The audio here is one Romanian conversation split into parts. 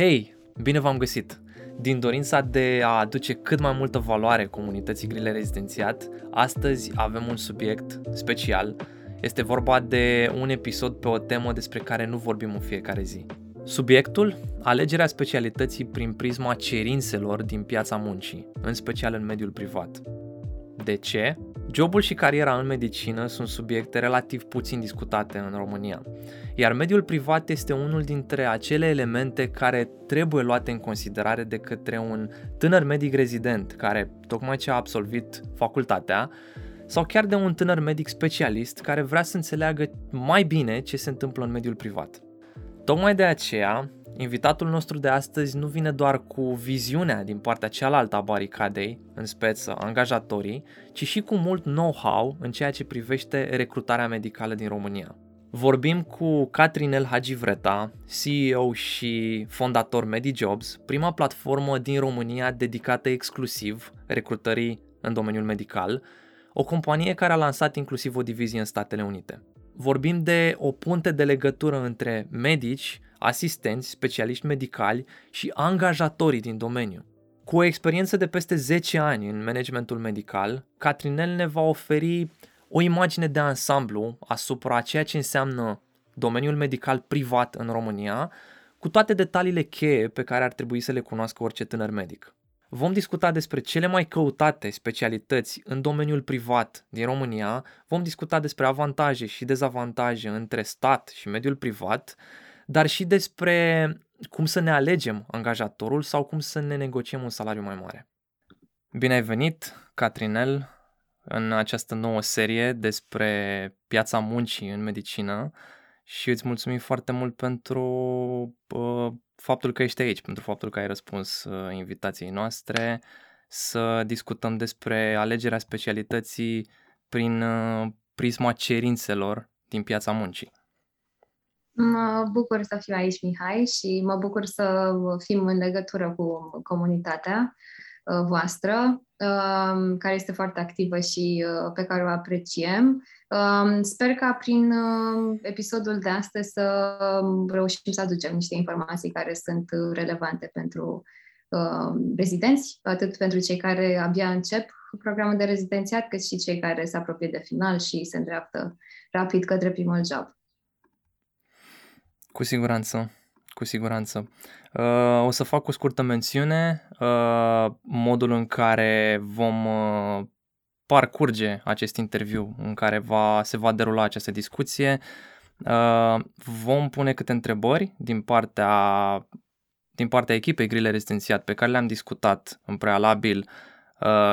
Hei, bine v-am găsit! Din dorința de a aduce cât mai multă valoare comunității Grile Rezidențiat, astăzi avem un subiect special. Este vorba de un episod pe o temă despre care nu vorbim în fiecare zi. Subiectul? Alegerea specialității prin prisma cerințelor din piața muncii, în special în mediul privat. De ce? Jobul și cariera în medicină sunt subiecte relativ puțin discutate în România, iar mediul privat este unul dintre acele elemente care trebuie luate în considerare de către un tânăr medic rezident care tocmai ce a absolvit facultatea sau chiar de un tânăr medic specialist care vrea să înțeleagă mai bine ce se întâmplă în mediul privat. Tocmai de aceea, invitatul nostru de astăzi nu vine doar cu viziunea din partea cealaltă a baricadei, în speță angajatorii, ci și cu mult know-how în ceea ce privește recrutarea medicală din România. Vorbim cu Catrinel Hajivreta, CEO și fondator MediJobs, prima platformă din România dedicată exclusiv recrutării în domeniul medical, o companie care a lansat inclusiv o divizie în Statele Unite. Vorbim de o punte de legătură între medici, asistenți, specialiști medicali și angajatorii din domeniu. Cu o experiență de peste 10 ani în managementul medical, Catrinel ne va oferi o imagine de ansamblu asupra ceea ce înseamnă domeniul medical privat în România, cu toate detaliile cheie pe care ar trebui să le cunoască orice tânăr medic. Vom discuta despre cele mai căutate specialități în domeniul privat din România, vom discuta despre avantaje și dezavantaje între stat și mediul privat, dar și despre cum să ne alegem angajatorul sau cum să ne negociem un salariu mai mare. Bine ai venit, Catrinel, în această nouă serie despre piața muncii în medicină și îți mulțumim foarte mult pentru faptul că ești aici, pentru faptul că ai răspuns invitației noastre să discutăm despre alegerea specialității prin prisma cerințelor din piața muncii. Mă bucur să fiu aici, Mihai, și mă bucur să fim în legătură cu comunitatea voastră, care este foarte activă și pe care o apreciem. Sper ca prin episodul de astăzi să reușim să aducem niște informații care sunt relevante pentru rezidenți, atât pentru cei care abia încep programul de rezidențiat, cât și cei care se apropie de final și se îndreaptă rapid către primul job. Cu siguranță, cu siguranță. O să fac o scurtă mențiune, modul în care vom parcurge acest interviu, în care se va derula această discuție. Vom pune câte întrebări din partea echipei Grile Rezidențiat pe care le-am discutat în prealabil,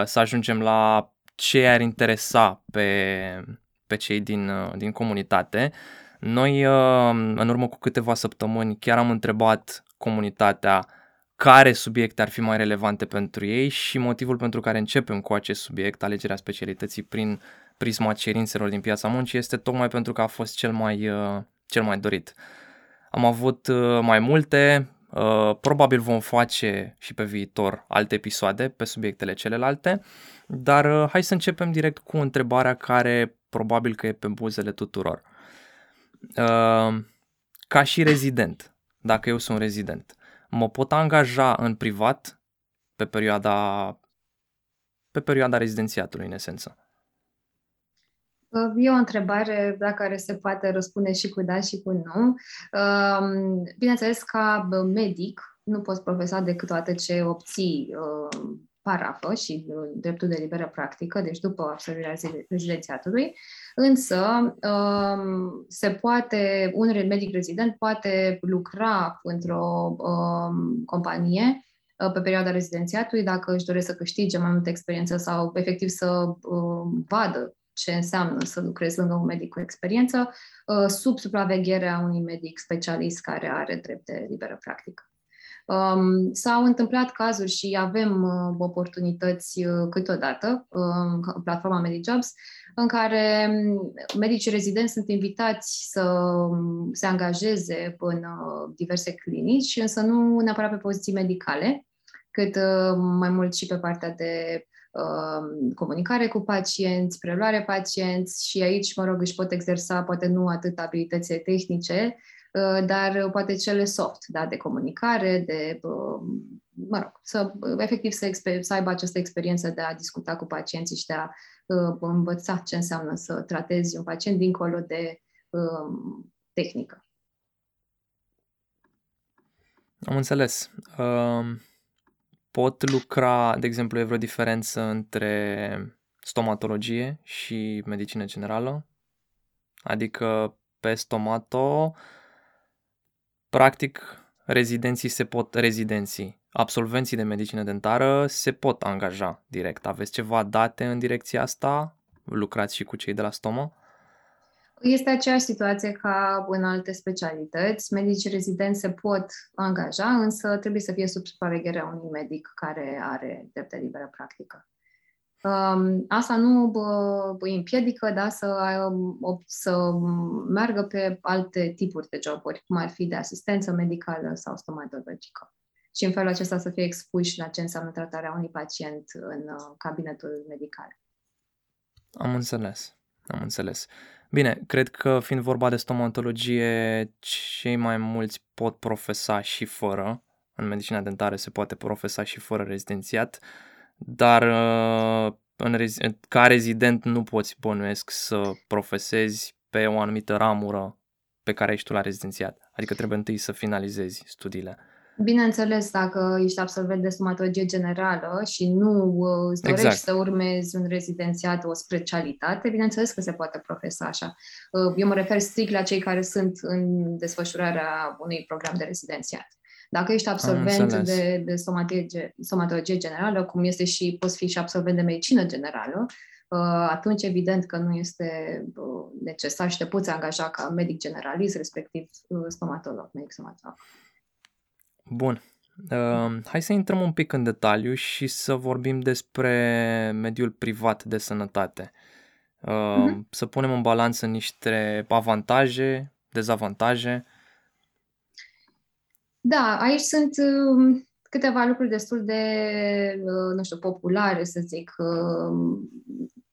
să ajungem la ce ar interesa pe cei din comunitate. Noi, în urmă cu câteva săptămâni, chiar am întrebat comunitatea care subiecte ar fi mai relevante pentru ei și motivul pentru care începem cu acest subiect, alegerea specialității prin prisma cerințelor din piața muncii, este tocmai pentru că a fost cel mai dorit. Am avut mai multe, probabil vom face și pe viitor alte episoade pe subiectele celelalte, dar hai să începem direct cu întrebarea care probabil că e pe buzele tuturor. Ca și rezident, dacă eu sunt rezident, mă pot angaja în privat pe perioada rezidențiatului, în esență? E o întrebare la care se poate răspunde și cu da și cu nu. Bineînțeles, ca medic, nu poți profesa decât toate ce obții parafă și dreptul de liberă practică, deci după absolvirea rezidențiatului, însă un medic rezident poate lucra într-o companie pe perioada rezidențiatului dacă își doresc să câștige mai multă experiență sau efectiv să vadă ce înseamnă să lucrezi lângă un medic cu experiență, sub supravegherea unui medic specialist care are drept de liberă practică. S-au întâmplat cazuri și avem oportunități câteodată în platforma MediJobs, în care medicii rezidenți sunt invitați să se angajeze în diverse clinici, însă nu neapărat pe poziții medicale, cât mai mult și pe partea de comunicare cu pacienți, preluare pacienți și aici, își pot exersa poate nu atât abilitățile tehnice, dar poate cele soft, da, de comunicare, de, mă rog, să aibă această experiență de a discuta cu pacienții și de a învăța ce înseamnă să tratezi un pacient dincolo de tehnică. Am înțeles. Pot lucra, de exemplu, e vreo diferență între stomatologie și medicină generală? Adică pe stomato, practic, absolvenții de medicină dentară se pot angaja direct. Aveți ceva date în direcția asta? Lucrați și cu cei de la stomă? Este aceeași situație ca în alte specialități. Medicii rezidenți se pot angaja, însă trebuie să fie sub supravegherea unui medic care are drept de liberă practică. Asta nu îi împiedică, da, să meargă pe alte tipuri de joburi, cum ar fi de asistență medicală sau stomatologică. Și în felul acesta să fie expuși la ce înseamnă tratarea unui pacient în cabinetul medical. Am înțeles. Bine, cred că fiind vorba de stomatologie, cei mai mulți pot profesa și fără. În medicina dentară se poate profesa și fără rezidențiat, dar ca rezident nu poți, bănuiesc, să profesezi pe o anumită ramură pe care ești tu la rezidențiat. Adică trebuie întâi să finalizezi studiile. Bineînțeles, dacă ești absolvent de stomatologie generală și nu îți dorești să urmezi un rezidențiat, o specialitate, bineînțeles că se poate profesa așa. Eu mă refer strict la cei care sunt în desfășurarea unui program de rezidențiat. Dacă ești absolvent de stomatologie generală, cum este și poți fi și absolvent de medicină generală, atunci evident că nu este necesar și te poți angaja ca medic generalist, respectiv stomatolog, medic stomatolog. Bun, hai să intrăm un pic în detaliu și să vorbim despre mediul privat de sănătate. Să punem în balanță niște avantaje, dezavantaje. Da, aici sunt câteva lucruri destul de, populare, să zic,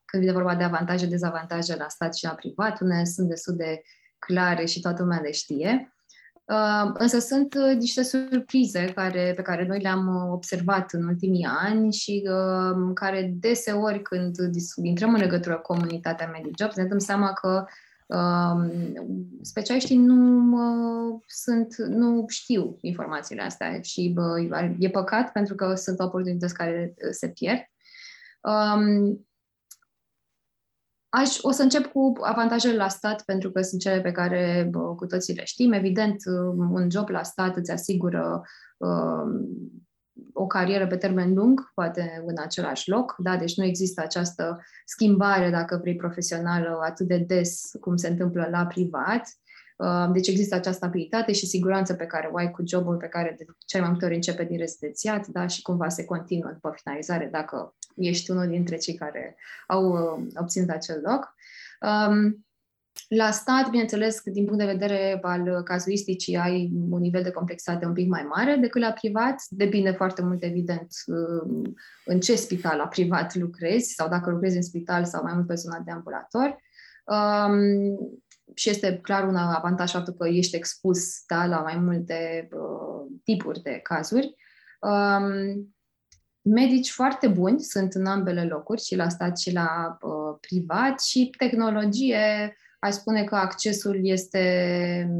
când vine vorba de avantaje, dezavantaje la stat și la privat. Unele sunt destul de clare și toată lumea le știe. Însă sunt niște surprize pe care noi le-am observat în ultimii ani și care deseori când intrăm în legătură cu comunitatea MediJobs ne dăm seama că specialiștii nu știu informațiile astea și e păcat pentru că sunt oportunități care se pierd. O să încep cu avantajele la stat, pentru că sunt cele pe care cu toții le știm. Evident, un job la stat îți asigură o carieră pe termen lung, poate în același loc. Da? Deci nu există această schimbare, dacă vrei, profesională atât de des cum se întâmplă la privat. Deci există această stabilitate și siguranță pe care o ai cu jobul pe care de cel mai multe ori începe din rezidențiat, da? Și cumva se continuă după finalizare dacă ești unul dintre cei care au obținut acel loc. La stat, bineînțeles, din punct de vedere al cazuisticii, ai un nivel de complexitate un pic mai mare decât la privat. Depinde foarte mult, evident, în ce spital la privat lucrezi sau dacă lucrezi în spital sau mai mult pe zona de ambulator. Și este clar un avantaj faptul că ești expus, da, la mai multe tipuri de cazuri. Medici foarte buni sunt în ambele locuri, și la stat și la privat, și tehnologie, aș spune că accesul este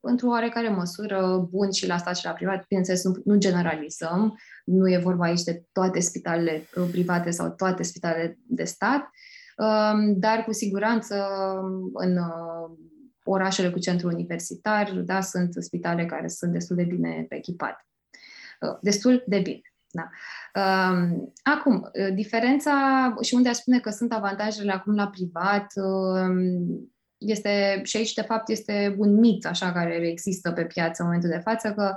într-o oarecare măsură bun și la stat și la privat. Bineînțeles, nu generalizăm, nu e vorba aici de toate spitalele private sau toate spitalele de stat, dar cu siguranță în orașele cu centru universitar, da, sunt spitale care sunt destul de bine echipate. Destul de bine. Da. Acum, diferența și unde aș spune că sunt avantajele acum la privat este, și aici de fapt este un mit așa care există pe piață în momentul de față, că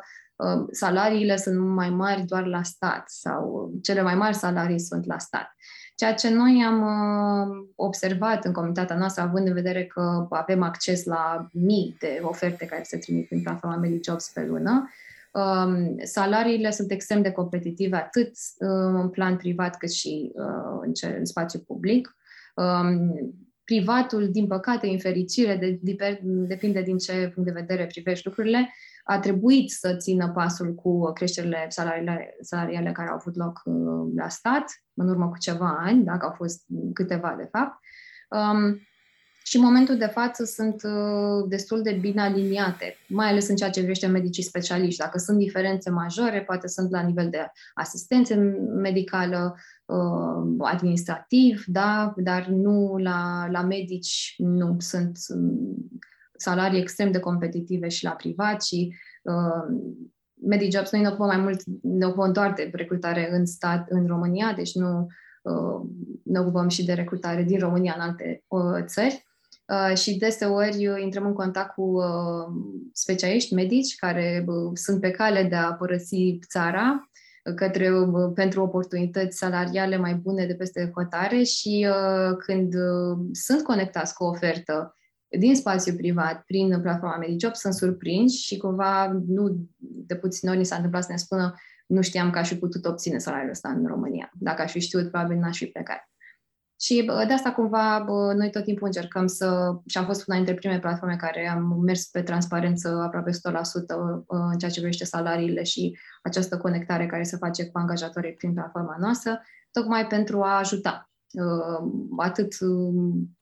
salariile sunt mai mari doar la stat sau cele mai mari salarii sunt la stat. Ceea ce noi am observat în comunitatea noastră, având în vedere că avem acces la mii de oferte care se trimit prin platforma MediJobs pe lună, salariile sunt extrem de competitive atât în plan privat cât și în spațiu public. privatul, din păcate, în fericire, depinde din ce punct de vedere privești lucrurile, a trebuit să țină pasul cu creșterile salariale care au avut loc la stat, în urmă cu ceva ani, dacă au fost câteva, de fapt. Și în momentul de față sunt destul de bine aliniate, mai ales în ceea ce privește medicii specialiști. Dacă sunt diferențe majore, poate sunt la nivel de asistență medicală, administrativ, da? Dar nu la medici, nu sunt salarii extrem de competitive și la privat și MediJobs noi ne ocupăm mai mult, ne ocupăm doar de recrutare în stat, în România, deci nu ne ocupăm și de recrutare din România în alte țări. Și deseori intrăm în contact cu specialiști medici care sunt pe cale de a părăsi țara pentru oportunități salariale mai bune de peste hotare și când sunt conectați cu o ofertă din spațiu privat, prin platforma MediJobs, sunt surprinși și cumva nu de puțin ori ni s-a întâmplat să ne spună nu știam că aș fi putut obține salariul ăsta în România. Dacă aș fi știut, probabil n-aș fi plecat. Și de asta cumva noi tot timpul încercăm și am fost una dintre primele platforme care am mers pe transparență aproape 100% în ceea ce privește salariile și această conectare care se face cu angajatorii prin platforma noastră, tocmai pentru a ajuta atât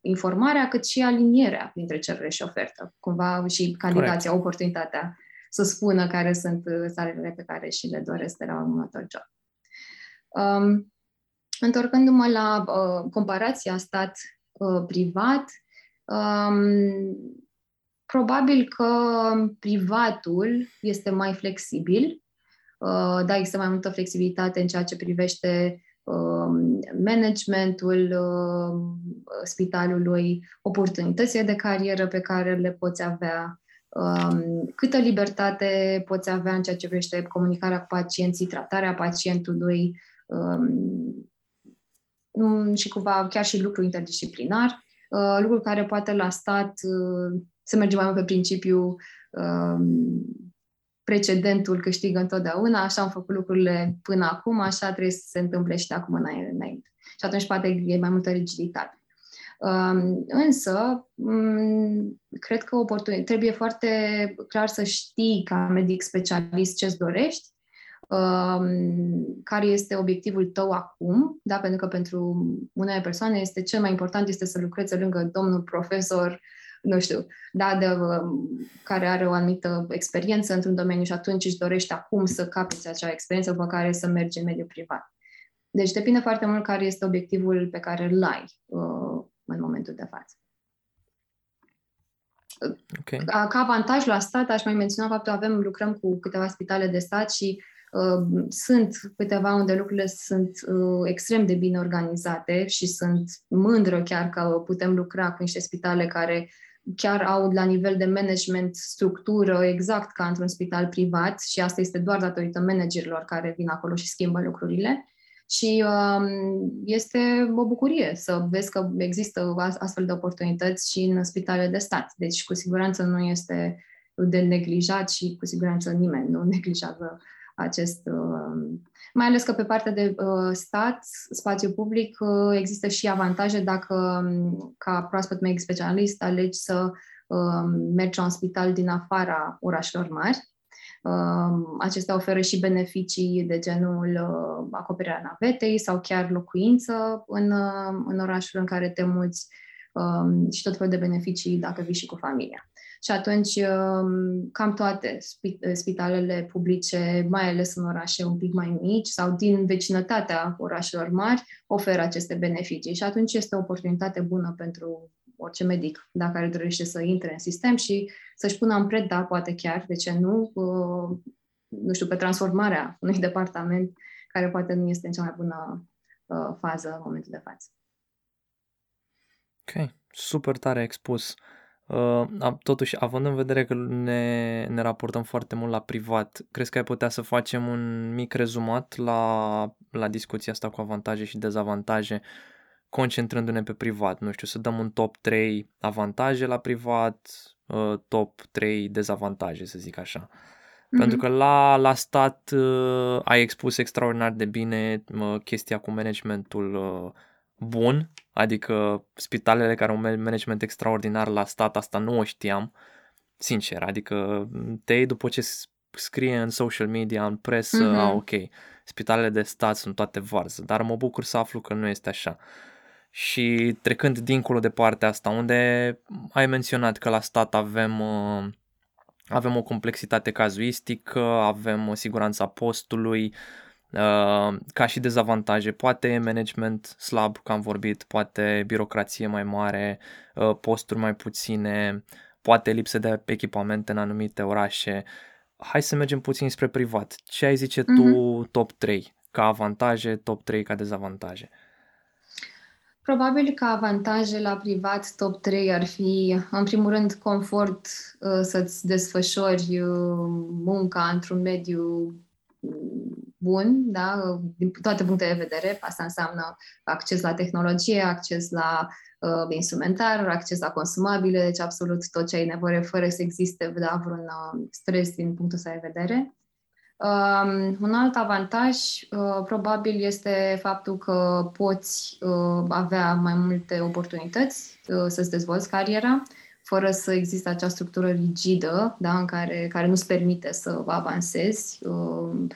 informarea cât și alinierea dintre cerere și ofertă. Cumva și candidația, oportunitatea să spună care sunt salariile pe care și le doresc de la următor job. Întorcându-mă la comparația stat-privat, probabil că privatul este mai flexibil, da, există mai multă flexibilitate în ceea ce privește managementul spitalului, oportunitățile de carieră pe care le poți avea, câtă libertate poți avea în ceea ce privește comunicarea cu pacienții, tratarea pacientului și cumva chiar și lucru interdisciplinar, lucru care poate la stat se merge mai mult pe principiu precedentul câștigă întotdeauna, așa am făcut lucrurile până acum, așa trebuie să se întâmple și de acum înainte. Și atunci poate e mai multă rigiditate. Însă, cred că trebuie foarte clar să știi ca medic specialist ce-ți dorești, care este obiectivul tău acum, da? Pentru că pentru unele persoane este cel mai important este să lucreze lângă domnul profesor, nu știu, da, care are o anumită experiență într-un domeniu și atunci își dorește acum să capeți acea experiență pe care să mergi în mediul privat. Deci depinde foarte mult care este obiectivul pe care îl ai în momentul de față. Okay. Ca avantaj la stat, aș mai menționa faptul că lucrăm cu câteva spitale de stat și sunt câteva unde lucrurile sunt extrem de bine organizate și sunt mândră chiar că putem lucra cu niște spitale care chiar au la nivel de management structură exact ca într-un spital privat și asta este doar datorită managerilor care vin acolo și schimbă lucrurile. Și este o bucurie să vezi că există astfel de oportunități și în spitale de stat. Deci cu siguranță nu este de neglijat și cu siguranță nimeni nu neglijează acest... Mai ales că pe partea de stat, spațiu public, există și avantaje dacă ca proaspăt medic specialist alegi să mergi la un spital din afara orașelor mari. Acestea oferă și beneficii de genul acoperirea navetei sau chiar locuință în orașul în care te muți și tot felul de beneficii dacă vii și cu familia. Și atunci cam toate spitalele publice, mai ales în orașe un pic mai mici sau din vecinătatea orașelor mari, oferă aceste beneficii și atunci este o oportunitate bună pentru orice medic, dacă are dorește să intre în sistem și să-și pună ampret, da, poate chiar, de ce nu, pe transformarea unui departament care poate nu este în cea mai bună fază în momentul de față. Ok, super tare expus. Totuși, având în vedere că ne raportăm foarte mult la privat, crezi că ai putea să facem un mic rezumat la discuția asta cu avantaje și dezavantaje, concentrându-ne pe privat, nu știu, să dăm un top 3 avantaje la privat, top 3 dezavantaje, să zic așa. Mm-hmm. Pentru că la stat ai expus extraordinar de bine chestia cu managementul bun, adică spitalele care au un management extraordinar la stat, asta nu o știam, sincer, adică te iei după ce scrie în social media, în presă, ok, spitalele de stat sunt toate varză, dar mă bucur să aflu că nu este așa. Și trecând dincolo de partea asta, unde ai menționat că la stat avem o complexitate cazuistică, avem siguranța postului, ca și dezavantaje, poate management slab, că am vorbit, poate birocrație mai mare, posturi mai puține, poate lipsă de echipamente în anumite orașe. Hai să mergem puțin spre privat. Ce ai zice tu top 3 ca avantaje, top 3 ca dezavantaje? Probabil că avantaje la privat top 3 ar fi, în primul rând, confort, să-ți desfășori munca într-un mediu bun, da? Din toate punctele de vedere. Asta înseamnă acces la tehnologie, acces la instrumentar, acces la consumabile, deci absolut tot ce ai nevoie, fără să existe vreun stres din punctul ăsta de vedere. Un alt avantaj probabil este faptul că poți avea mai multe oportunități să-ți dezvolți cariera, fără să există acea structură rigidă, da, în care nu-ți permite să avansezi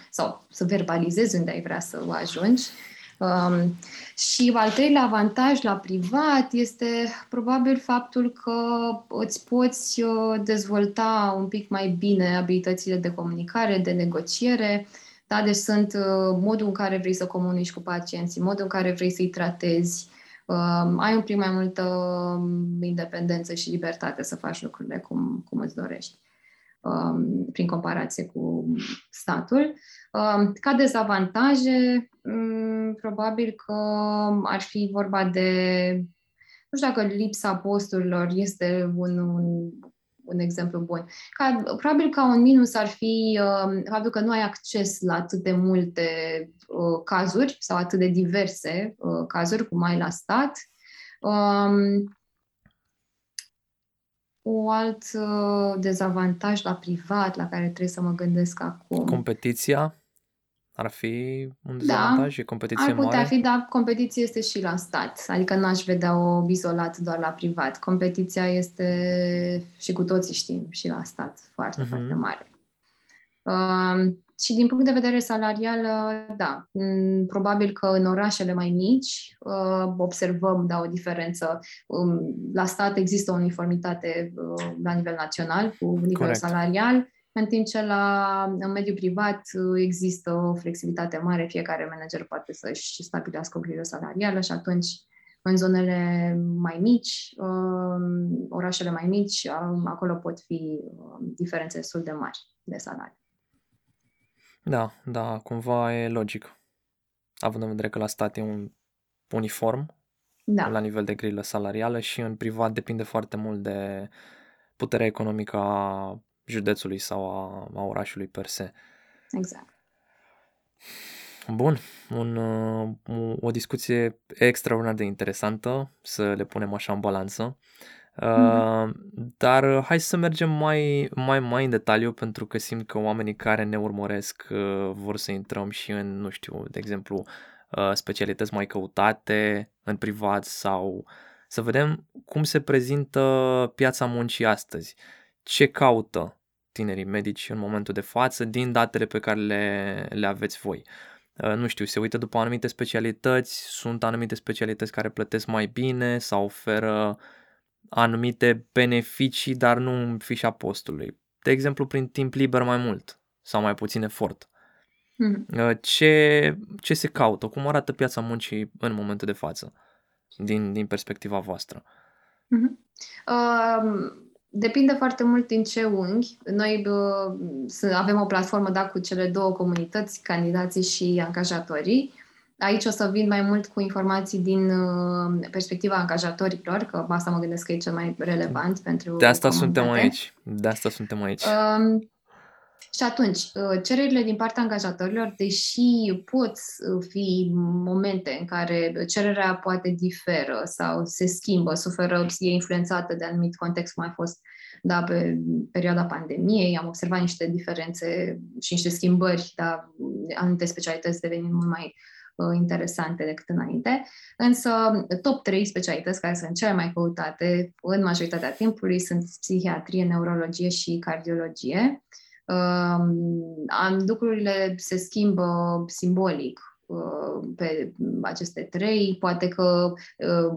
sau să verbalizezi unde ai vrea să ajungi. Și al treilea avantaj la privat este probabil faptul că îți poți dezvolta un pic mai bine abilitățile de comunicare, de negociere, da? Deci sunt modul în care vrei să comunici cu pacienții, modul în care vrei să-i tratezi, ai un pic mai multă independență și libertate să faci lucrurile cum îți dorești, prin comparație cu statul. Ca dezavantaje, probabil că ar fi vorba de, nu știu dacă lipsa posturilor este un exemplu bun. Probabil ca un minus ar fi faptul că nu ai acces la atât de multe cazuri sau atât de diverse cazuri cum ai la stat. Un alt dezavantaj la privat la care trebuie să mă gândesc acum. Competiția ar fi un dezavantaj? Da, competiție ar putea mare? Fi, dar competiția este și la stat. Adică n-aș vedea-o izolat doar la privat. Competiția este, și cu toții știm, și la stat foarte, foarte mare. Și din punct de vedere salarial, da, probabil că în orașele mai mici observăm, da, o diferență. La stat există o uniformitate la nivel național cu nivelul salarial, în timp ce în mediul privat există o flexibilitate mare, fiecare manager poate să-și stabilească o grilă salarială și atunci în zonele mai mici, orașele mai mici, acolo pot fi diferențe destul de mari de salarii. Da, cumva e logic, având în vedere că la stat e un uniform, da, la nivel de grilă salarială, și în privat depinde foarte mult de puterea economică a județului sau a orașului per se. Exact. Bun, o discuție extraordinar de interesantă, să le punem așa în balanță. Dar hai să mergem mai în detaliu, pentru că simt că oamenii care ne urmăresc vor să intrăm și în, nu știu, de exemplu, specialități mai căutate în privat, sau să vedem cum se prezintă piața muncii astăzi. Ce caută tinerii medici în momentul de față din datele pe care le aveți voi? Nu știu, se uită după anumite specialități, sunt anumite specialități care plătesc mai bine sau oferă anumite beneficii, dar nu în fișa postului. De exemplu, prin timp liber mai mult sau mai puțin efort. Ce se caută? Cum arată piața muncii în momentul de față, din perspectiva voastră? Depinde foarte mult din ce unghi. Noi avem o platformă, da, cu cele două comunități, candidații și angajatorii. Aici o să vin mai mult cu informații din perspectiva angajatorilor, că asta mă gândesc că e cel mai relevant pentru De asta suntem aici. Și atunci, cererile din partea angajatorilor, deși pot fi momente în care cererea poate diferă sau se schimbă, suferă, e influențată de anumit context, cum a fost, da, pe perioada pandemiei, am observat niște diferențe și niște schimbări, da, anumite specialități devenind mult mai interesante decât înainte, însă top 3 specialități care sunt cele mai căutate în majoritatea timpului sunt psihiatrie, neurologie și cardiologie. Lucrurile se schimbă simbolic pe aceste trei, poate că,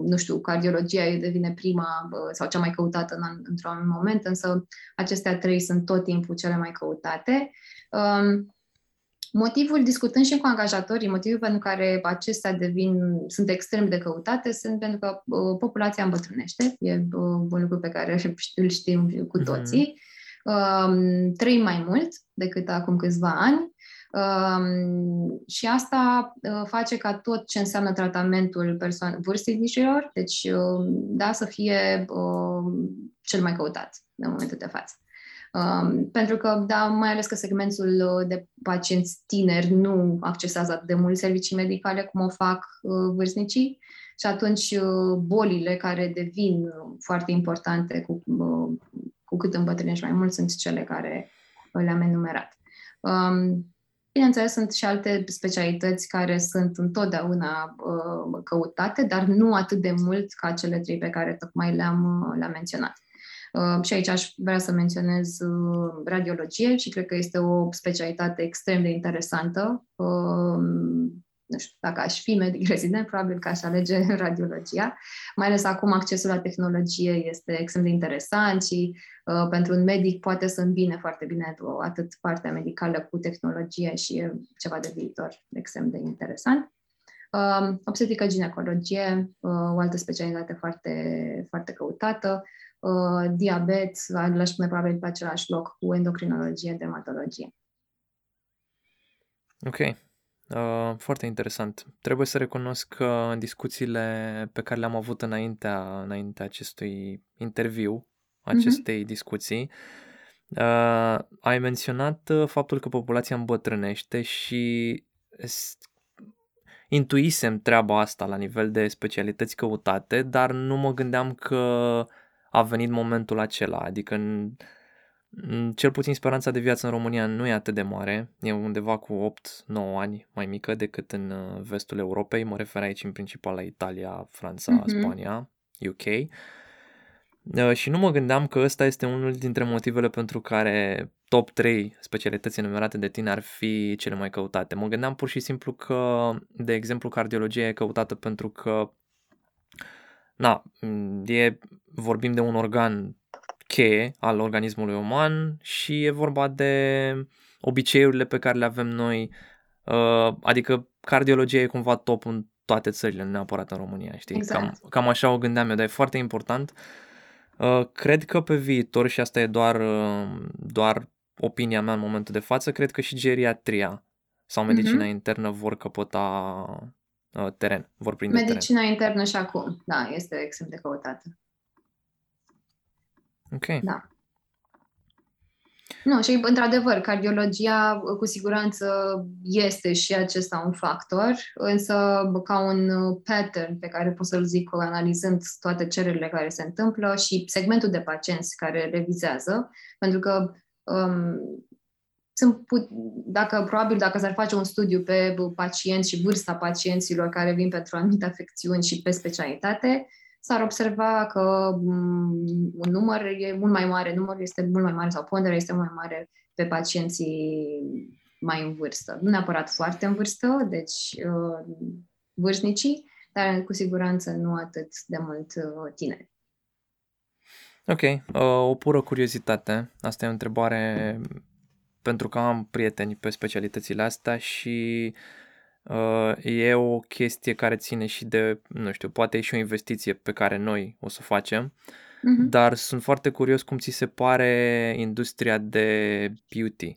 nu știu, cardiologia devine prima sau cea mai căutată într-un moment, însă acestea trei sunt tot timpul cele mai căutate. Motivul, discutând și cu angajatorii, motivul pentru care acestea sunt extrem de căutate, sunt pentru că populația îmbătrânește, e un lucru pe care îl știm cu toții, trăim mai mult decât acum câțiva ani. Și asta face ca tot ce înseamnă tratamentul vârstnicilor, deci da, să fie cel mai căutat în momentul de față. Pentru că, da, mai ales că segmentul de pacienți tineri nu accesează atât de mult servicii medicale cum o fac vârstnicii și atunci bolile care devin foarte importante cu cât îmbătrânești mai mult sunt cele care le-am enumerat. Bineînțeles, sunt și alte specialități care sunt întotdeauna căutate, dar nu atât de mult ca cele trei pe care tocmai le-am menționat. Și aici aș vrea să menționez radiologie și cred că este o specialitate extrem de interesantă. Nu știu, dacă aș fi medic rezident, probabil că aș alege radiologia. Mai ales acum accesul la tehnologie este extrem de interesant și pentru un medic poate să îmbine foarte bine atât partea medicală cu tehnologie și e ceva de viitor extrem de interesant. Obstetrică ginecologie, o altă specialitate foarte, foarte căutată. Diabet, l-aș pune probabil pe același loc cu endocrinologie, dermatologie. Ok. Foarte interesant. Trebuie să recunosc că în discuțiile pe care le-am avut înaintea acestui interviu, acestei discuții, ai menționat faptul că populația îmbătrânește și intuisem treaba asta la nivel de specialități căutate, dar nu mă gândeam că a venit momentul acela, adică cel puțin speranța de viață în România nu e atât de mare, e undeva cu 8-9 ani mai mică decât în vestul Europei, mă refer aici în principal la Italia, Franța, Spania, UK. Și nu mă gândeam că ăsta este unul dintre motivele pentru care top 3 specialități enumerate de tine ar fi cele mai căutate. Mă gândeam pur și simplu că, de exemplu, cardiologia e căutată pentru că vorbim de un organ cheie al organismului uman și e vorba de obiceiurile pe care le avem noi, adică cardiologia e cumva top în toate țările, nu neapărat în România, știi? Exact. Cam așa o gândeam eu, dar e foarte important. Cred că pe viitor, și asta e doar opinia mea în momentul de față, cred că și geriatria sau medicina internă vor căpăta teren, vor prinde medicina teren. Medicina internă și acum, da, este extrem de căutată. Ok. Da. Nu, și într-adevăr, cardiologia cu siguranță este și acesta un factor, însă ca un pattern pe care pot să-l zic analizând toate cererile care se întâmplă și segmentul de pacienți care revizează, pentru că dacă s-ar face un studiu pe pacienți și vârsta pacienților care vin pentru anumite afecțiuni și pe specialitate, s-ar observa că numărul este mult mai mare sau ponderea este mult mai mare pe pacienții mai în vârstă. Nu neapărat foarte în vârstă, deci vârstnicii, dar cu siguranță nu atât de mult tineri. Ok, o pură curiozitate. Asta e o întrebare pentru că am prieteni pe specialitățile astea și e o chestie care ține și de, nu știu, poate e și o investiție pe care noi o să o facem, dar sunt foarte curios cum ți se pare industria de beauty.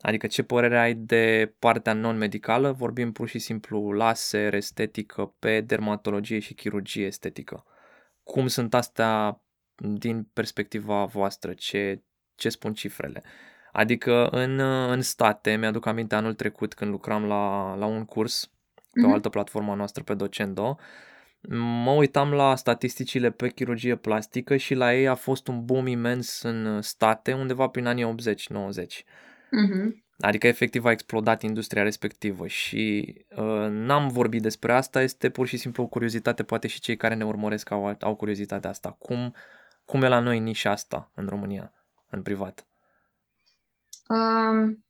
Adică ce părere ai de partea non-medicală? Vorbim pur și simplu laser, estetică, pe dermatologie și chirurgie estetică. Cum sunt astea din perspectiva voastră? Ce spun cifrele? Adică în state, mi-aduc aminte anul trecut când lucram la un curs pe o altă platformă noastră pe Docendo, mă uitam la statisticile pe chirurgie plastică și la ei a fost un boom imens în state undeva prin anii 80-90. Adică efectiv a explodat industria respectivă și n-am vorbit despre asta, este pur și simplu o curiozitate, poate și cei care ne urmăresc au curiozitatea asta. Cum e la noi nișa asta în România, în privat?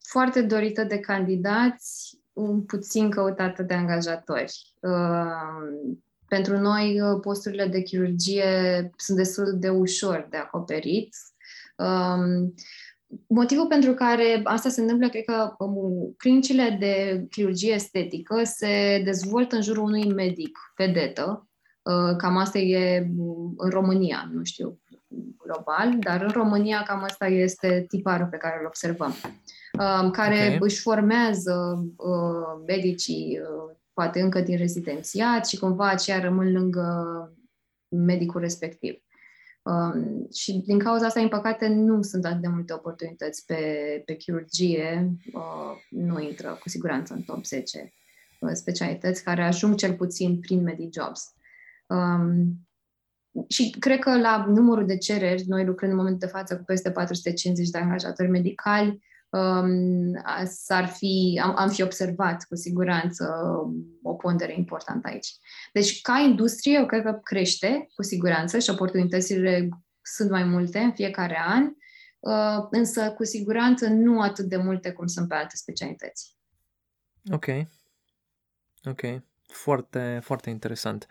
Foarte dorită de candidați, puțin căutată de angajatori. Pentru noi posturile de chirurgie sunt destul de ușor de acoperit. Motivul pentru care asta se întâmplă, cred că clinicile de chirurgie estetică se dezvoltă în jurul unui medic vedetă. Cam asta e în România, nu știu global, dar în România cam asta este tiparul pe care îl observăm. Care își formează medicii, poate încă din rezidențiat și cumva aceia rămân lângă medicul respectiv. Și din cauza asta, din păcate, nu sunt atât de multe oportunități pe chirurgie, nu intră cu siguranță în top 10 specialități care ajung cel puțin prin MediJobs. Și cred că la numărul de cereri, noi lucrând în momentul de față cu peste 450 de angajatori medicali, am fi observat cu siguranță o pondere importantă aici. Deci, ca industrie, eu cred că crește cu siguranță și oportunitățile sunt mai multe în fiecare an, însă cu siguranță nu atât de multe cum sunt pe alte specialități. Ok. Foarte, foarte interesant.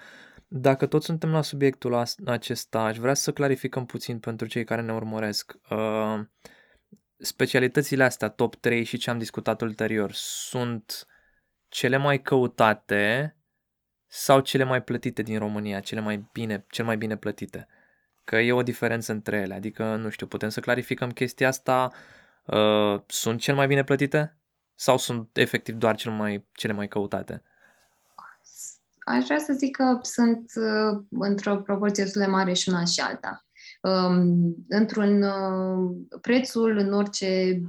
Dacă tot suntem la subiectul acesta, aș vrea să clarificăm puțin pentru cei care ne urmăresc. Specialitățile astea, top 3 și ce am discutat ulterior, sunt cele mai căutate sau cele mai plătite din România, cel mai bine plătite? Că e o diferență între ele, adică, nu știu, putem să clarificăm chestia asta, sunt cel mai bine plătite sau sunt efectiv doar cele mai căutate? Aș vrea să zic că sunt într-o proporție destul de mare și una și alta. Într-un prețul în orice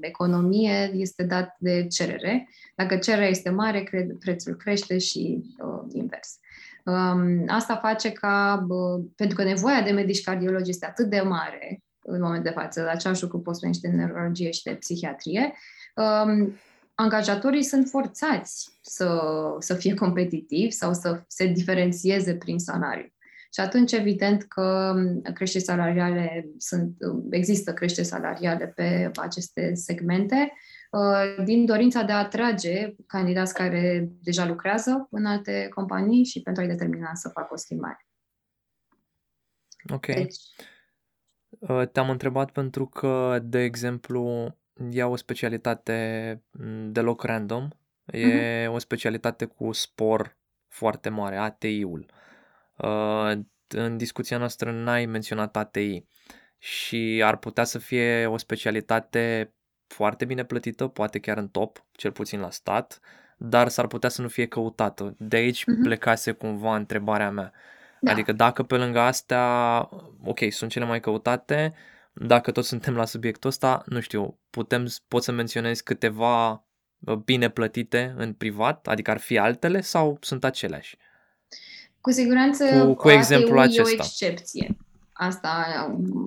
economie este dat de cerere. Dacă cererea este mare, prețul crește și invers. Asta face ca, pentru că nevoia de medici cardiologi este atât de mare în momentul de față, același lucru poți spune și de neurologie și de psihiatrie, angajatorii sunt forțați să fie competitivi sau să se diferențieze prin salariu. Și atunci, evident că există creșteri salariale pe aceste segmente din dorința de a atrage candidați care deja lucrează în alte companii și pentru a-i determina să facă o schimbare. Ok. Deci, te-am întrebat pentru că, de exemplu, iau o specialitate deloc random, e o specialitate cu spor foarte mare, ATI-ul. În discuția noastră n-ai menționat ATI și ar putea să fie o specialitate foarte bine plătită, poate chiar în top, cel puțin la stat, dar s-ar putea să nu fie căutată. De aici plecase cumva întrebarea mea. Da. Adică dacă pe lângă astea, sunt cele mai căutate, dacă tot suntem la subiectul ăsta, nu știu, pot să menționez câteva bine plătite în privat, adică ar fi altele sau sunt aceleași? Cu siguranță, cu exemplul acesta. E o excepție. Asta,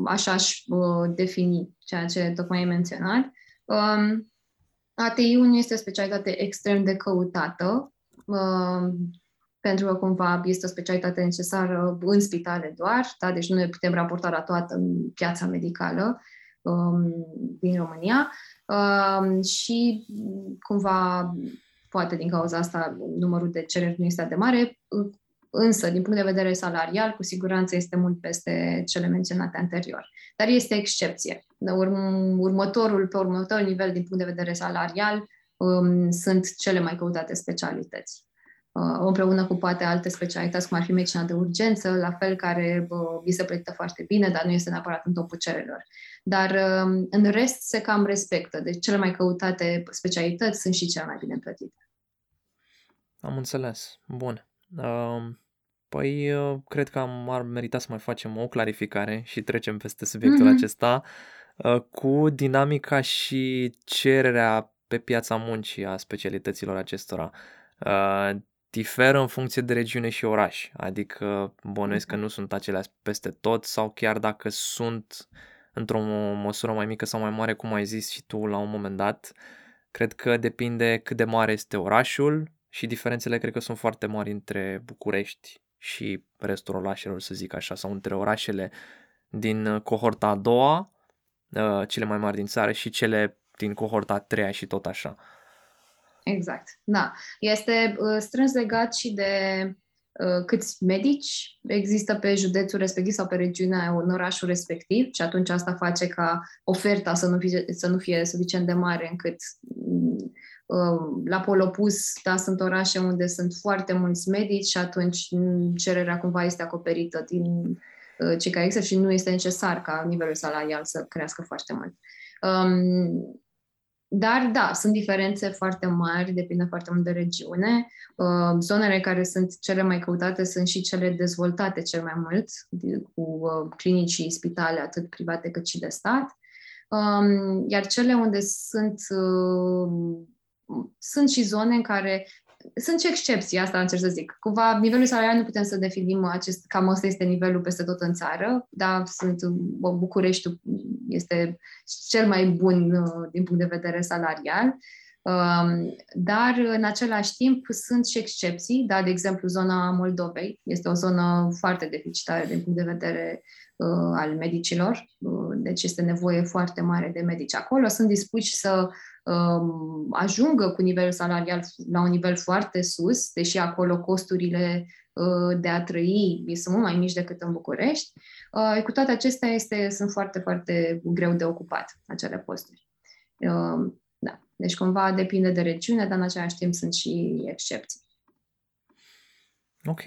așa aș defini ceea ce tocmai ai menționat. ATI-ul nu este o specialitate extrem de căutată, pentru că cumva este o specialitate necesară în spitale doar, da? Deci nu ne putem raporta la toată piața medicală din România și cumva, poate din cauza asta, numărul de cereri nu este atât de mare, însă, din punct de vedere salarial, cu siguranță este mult peste cele menționate anterior. Dar este excepție. Pe următorul nivel, din punct de vedere salarial, sunt cele mai căutate specialități. Împreună cu poate alte specialități, cum ar fi medicina de urgență, la fel, care vi se plătită foarte bine, dar nu este neapărat în topul cererilor. Dar în rest se cam respectă. Deci cele mai căutate specialități sunt și cele mai bine plătite. Am înțeles. Bun. Păi, cred că ar merita să mai facem o clarificare și trecem peste subiectul acesta cu dinamica și cererea pe piața muncii a specialităților acestora. Diferă în funcție de regiune și oraș, adică bănuiesc că nu sunt aceleași peste tot sau chiar dacă sunt, într-o măsură mai mică sau mai mare, cum ai zis și tu la un moment dat. Cred că depinde cât de mare este orașul și diferențele cred că sunt foarte mari între București și restul orașelor, să zic așa, sau între orașele din cohorta a doua, cele mai mari din țară, și cele din cohorta a treia și tot așa. Exact, da. Este strâns legat și de câți medici există pe județul respectiv sau pe regiunea, în orașul respectiv, și atunci asta face ca oferta să nu fie suficient de mare încât la pol opus, da, sunt orașe unde sunt foarte mulți medici și atunci cererea cumva este acoperită din cei care există și nu este necesar ca nivelul salarial să crească foarte mult. Dar, da, sunt diferențe foarte mari, depinde foarte mult de regiune. Zonele care sunt cele mai căutate sunt și cele dezvoltate cel mai mult, cu clinicii, spitale, atât private cât și de stat. Iar cele unde sunt și zone în care sunt și excepții, asta încerc să zic. Cumva, nivelul salarial nu putem să definim cam ăsta este nivelul peste tot în țară, dar Bucureștiul este cel mai bun din punct de vedere salarial. Dar, în același timp, sunt și excepții, da, de exemplu, zona Moldovei este o zonă foarte deficitară din punct de vedere al medicilor, deci este nevoie foarte mare de medici acolo. Sunt dispuși să ajungă cu nivelul salarial la un nivel foarte sus, deși acolo costurile de a trăi sunt mult mai mici decât în București. Cu toate acestea sunt foarte, foarte greu de ocupat acele posturi. Da. Deci cumva depinde de regiune, dar în același timp sunt și excepții. Ok.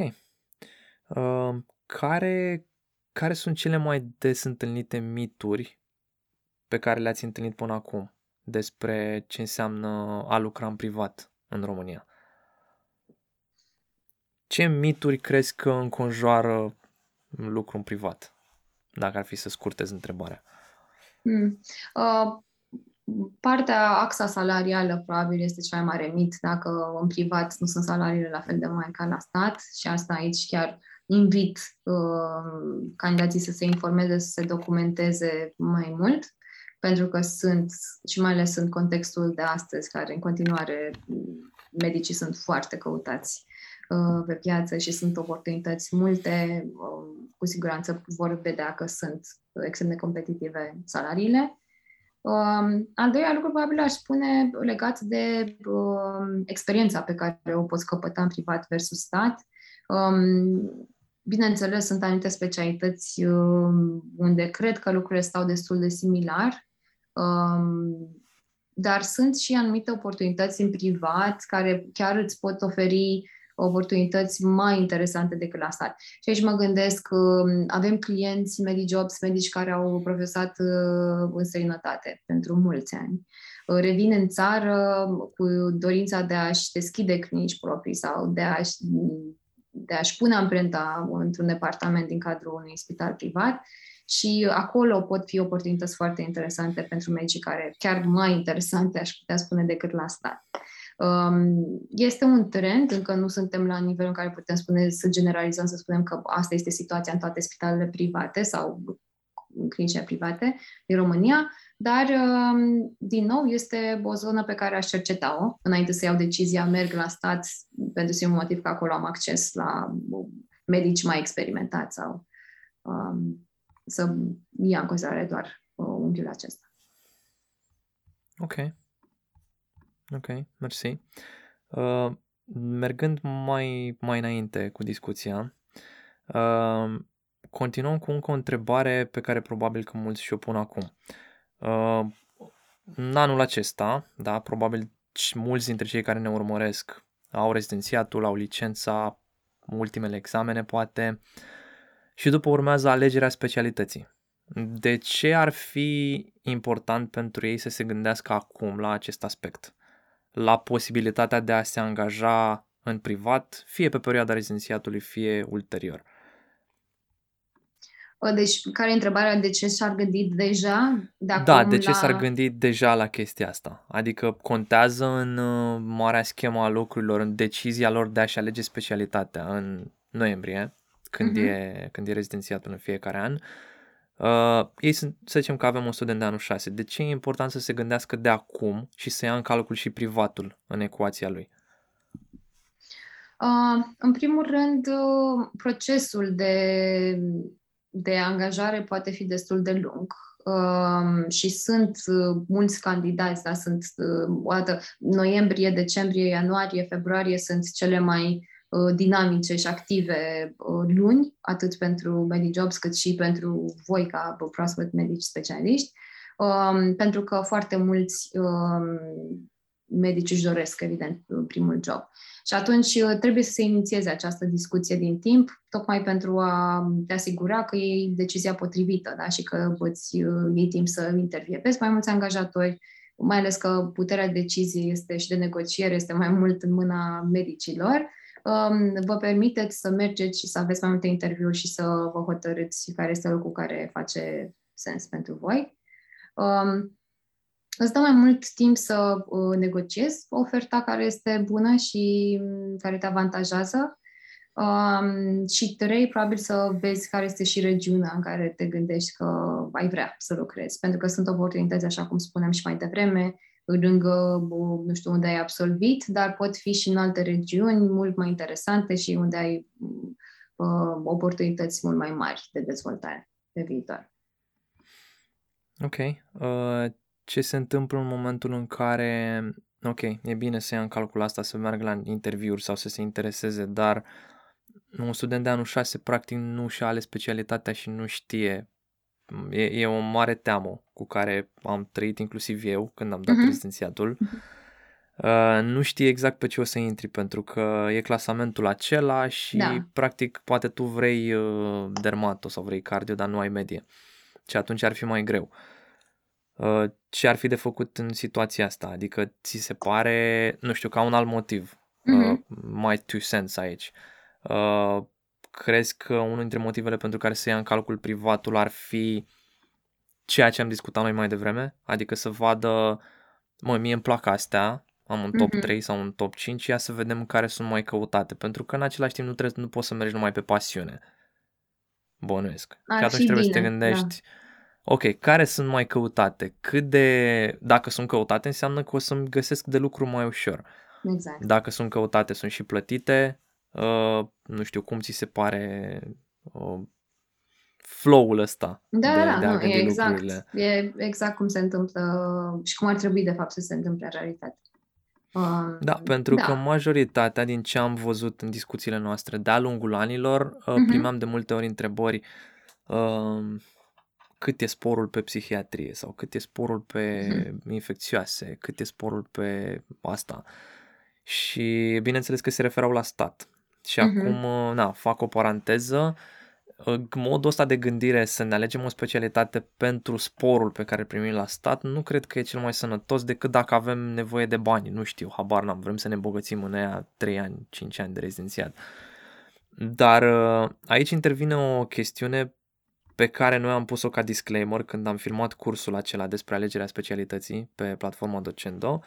Care sunt cele mai des întâlnite mituri pe care le-ați întâlnit până acum despre ce înseamnă a lucra în privat în România? Ce mituri crezi că înconjoară lucrul în privat? Dacă ar fi să scurtez întrebarea. Partea, axa salarială probabil este cea mai mare mit, dacă în privat nu sunt salariile la fel de mari ca la stat, și asta aici chiar invit candidații să se informeze, să se documenteze mai mult, pentru că sunt, și mai ales în contextul de astăzi, care în continuare medicii sunt foarte căutați pe piață și sunt oportunități multe, cu siguranță vor vedea că sunt extrem de competitive salariile. Al doilea lucru, probabil, aș spune legat de experiența pe care o poți căpăta în privat versus stat. Bineînțeles, sunt anumite specialități unde cred că lucrurile stau destul de similar, dar sunt și anumite oportunități în privat care chiar îți pot oferi oportunități mai interesante decât la stat. Și aici mă gândesc că avem clienți MediJobs, medici care au profesat în străinătate pentru mulți ani. Revin în țară cu dorința de a-și deschide clinici proprii sau de a-și pune amprenta într-un departament din cadrul unui spital privat, și acolo pot fi oportunități foarte interesante pentru medicii care, chiar mai interesante, aș putea spune, decât la stat. Este un trend, încă nu suntem la nivelul în care putem spune, să generalizăm, să spunem că asta este situația în toate spitalele private sau în clinicile private din România, dar, din nou, este o zonă pe care aș cerceta-o înainte să iau decizia, merg la stat, pentru simplu motiv că acolo am acces la medici mai experimentați, sau să ia în considerare doar unghiul acesta. Ok, mersi. Mergând mai înainte cu discuția, continuăm cu încă o întrebare pe care probabil că mulți și-o pun acum. În anul acesta, da, probabil mulți dintre cei care ne urmăresc au rezidențiatul, au licența, ultimele examene poate, și după urmează alegerea specialității. De ce ar fi important pentru ei să se gândească acum la acest aspect? La posibilitatea de a se angaja în privat, fie pe perioada rezidențiatului, fie ulterior. Deci, care e întrebarea? De ce s-ar gândi deja? De ce s-ar gândi deja la chestia asta? Adică contează în marea schemă a lucrurilor, în decizia lor de a-și alege specialitatea în noiembrie, când e rezidențiatul în fiecare an, Ei sunt, să zicem că avem un student de anul 6. De ce e important să se gândească de acum și să ia în calcul și privatul în ecuația lui? În primul rând, procesul de angajare poate fi destul de lung. Și sunt mulți candidați, da, sunt noiembrie, decembrie, ianuarie, februarie sunt cele mai dinamice și active luni, atât pentru MediJobs cât și pentru voi ca proaspăt medici specialiști, pentru că foarte mulți medici își doresc, evident, primul job. Și atunci trebuie să se inițieze această discuție din timp, tocmai pentru a te asigura că e decizia potrivită, da? Și că îți iei timp să intervievezi mai mulți angajatori, mai ales că puterea deciziei este și de negociere este mai mult în mâna medicilor. Vă permiteți să mergeți și să aveți mai multe interviuri și să vă hotărâți care este locul care face sens pentru voi. Îți dă mai mult timp să negociezi oferta care este bună și care te avantajează. Și trei, probabil să vezi care este și regiunea în care te gândești că ai vrea să lucrezi. Pentru că sunt oportunități, așa cum spuneam și mai devreme, lângă, nu știu, unde ai absolvit, dar pot fi și în alte regiuni mult mai interesante și unde ai oportunități mult mai mari de dezvoltare pe viitor. Ok. Ce se întâmplă în momentul în care, ok, e bine să ia în calcul asta, să meargă la interviuri sau să se intereseze, dar un student de anul 6 practic nu și-a ales specialitatea și nu știe. E o mare teamă cu care am trăit inclusiv eu când am dat rezidențiatul. Nu știi exact pe ce o să intri, pentru că e clasamentul acela și practic poate tu vrei dermato sau vrei cardio, dar nu ai medie. Și atunci ar fi mai greu. Ce ar fi de făcut în situația asta? Adică ți se pare, nu știu, ca un alt motiv, my two cents aici. Crezi că unul dintre motivele pentru care să ia în calcul privatul ar fi ceea ce am discutat noi mai devreme? Adică să vadă, mie îmi plac astea, am un top 3 sau un top 5, ia să vedem care sunt mai căutate. Pentru că în același timp nu poți să mergi numai pe pasiune. Bănuiesc. Și atunci trebuie să te gândești... Da. Ok, care sunt mai căutate? Dacă sunt căutate, înseamnă că o să-mi găsesc de lucru mai ușor. Exact. Dacă sunt căutate, sunt și plătite. Nu știu, cum ți se pare flow-ul ăsta? Da, e exact. Lucrurile. E exact cum se întâmplă și cum ar trebui, de fapt, să se întâmple în realitate. Pentru că majoritatea din ce am văzut în discuțiile noastre de-a lungul anilor, primeam de multe ori întrebări... cât e sporul pe psihiatrie sau cât e sporul pe infecțioase, cât e sporul pe asta. Și bineînțeles că se referau la stat. Și acum, fac o paranteză, modul ăsta de gândire să ne alegem o specialitate pentru sporul pe care îl primim la stat, nu cred că e cel mai sănătos decât dacă avem nevoie de bani. Nu știu, habar n-am, vrem să ne îmbogățim în aia 3 ani, 5 ani de rezidențiat. Dar aici intervine o chestiune pe care noi am pus-o ca disclaimer când am filmat cursul acela despre alegerea specialității pe platforma Docendo.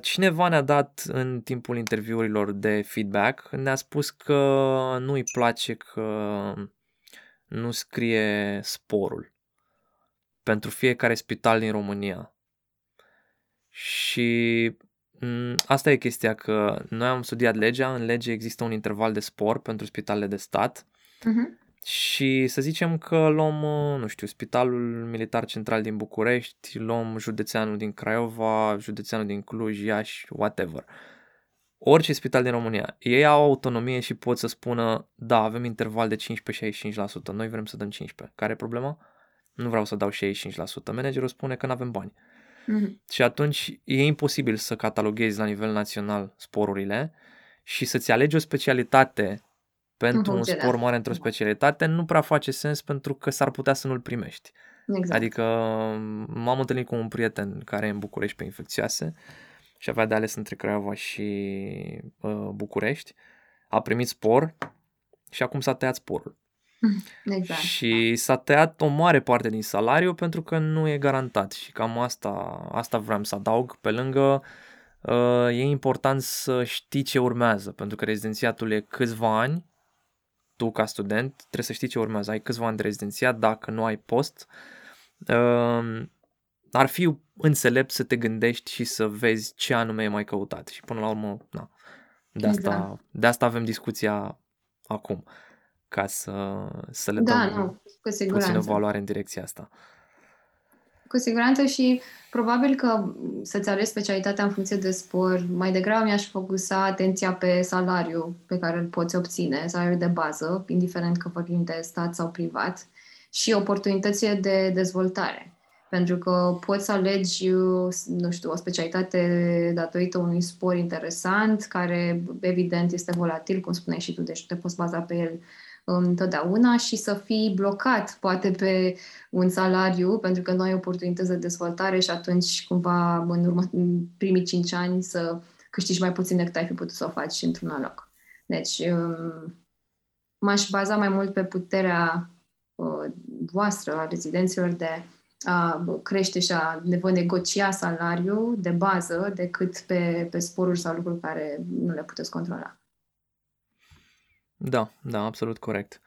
Cineva ne-a dat în timpul interviurilor de feedback, ne-a spus că nu îi place că nu scrie sporul pentru fiecare spital din România. Și asta e chestia, că noi am studiat legea, în lege există un interval de spor pentru spitalele de stat. Și să zicem că luăm, nu știu, Spitalul Militar Central din București, luăm Județeanul din Craiova, Județeanul din Cluj, Iași, whatever. Orice spital din România. Ei au autonomie și pot să spună, da, avem interval de 15-65%, noi vrem să dăm 15%. Care e problema? Nu vreau să dau 65%. Managerul spune că nu avem bani. Și atunci e imposibil să cataloghezi la nivel național sporurile și să-ți alegi o specialitate pentru un spor mare într-o specialitate nu prea face sens, pentru că s-ar putea să nu-l primești. Exact. Adică m-am întâlnit cu un prieten care e în București pe infecțioase și avea de ales între Craiova și București. A primit spor și acum s-a tăiat sporul. Exact. Și s-a tăiat o mare parte din salariu pentru că nu e garantat. Și cam asta vreau să adaug pe lângă. E important să știi ce urmează, pentru că rezidențiatul e câțiva ani tu ca student trebuie să știi ce urmează. Ai câțiva ani de rezidențiat, dacă nu ai post, ar fi înțelept să te gândești și să vezi ce anume e mai căutat. Și până la urmă, na, de asta avem discuția acum, ca să le dăm puțină valoare în direcția asta. Cu siguranță și probabil că să-ți alegi specialitatea în funcție de spor, mai degrabă mi-aș focusa atenția pe salariul pe care îl poți obține, salariul de bază, indiferent că vorbim de stat sau privat, și oportunitățile de dezvoltare. Pentru că poți să alegi, nu știu, o specialitate datorită unui spor interesant, care evident este volatil, cum spuneai și tu, deci te poți baza pe el întotdeauna și să fii blocat poate pe un salariu pentru că nu ai oportunități de dezvoltare și atunci cumva în primii 5 ani să câștigi mai puțin decât ai fi putut să o faci într-un alt loc. Deci m-aș baza mai mult pe puterea voastră a rezidenților de a crește și a vă negocia salariul de bază decât pe sporuri sau lucruri care nu le puteți controla. Da, absolut corect.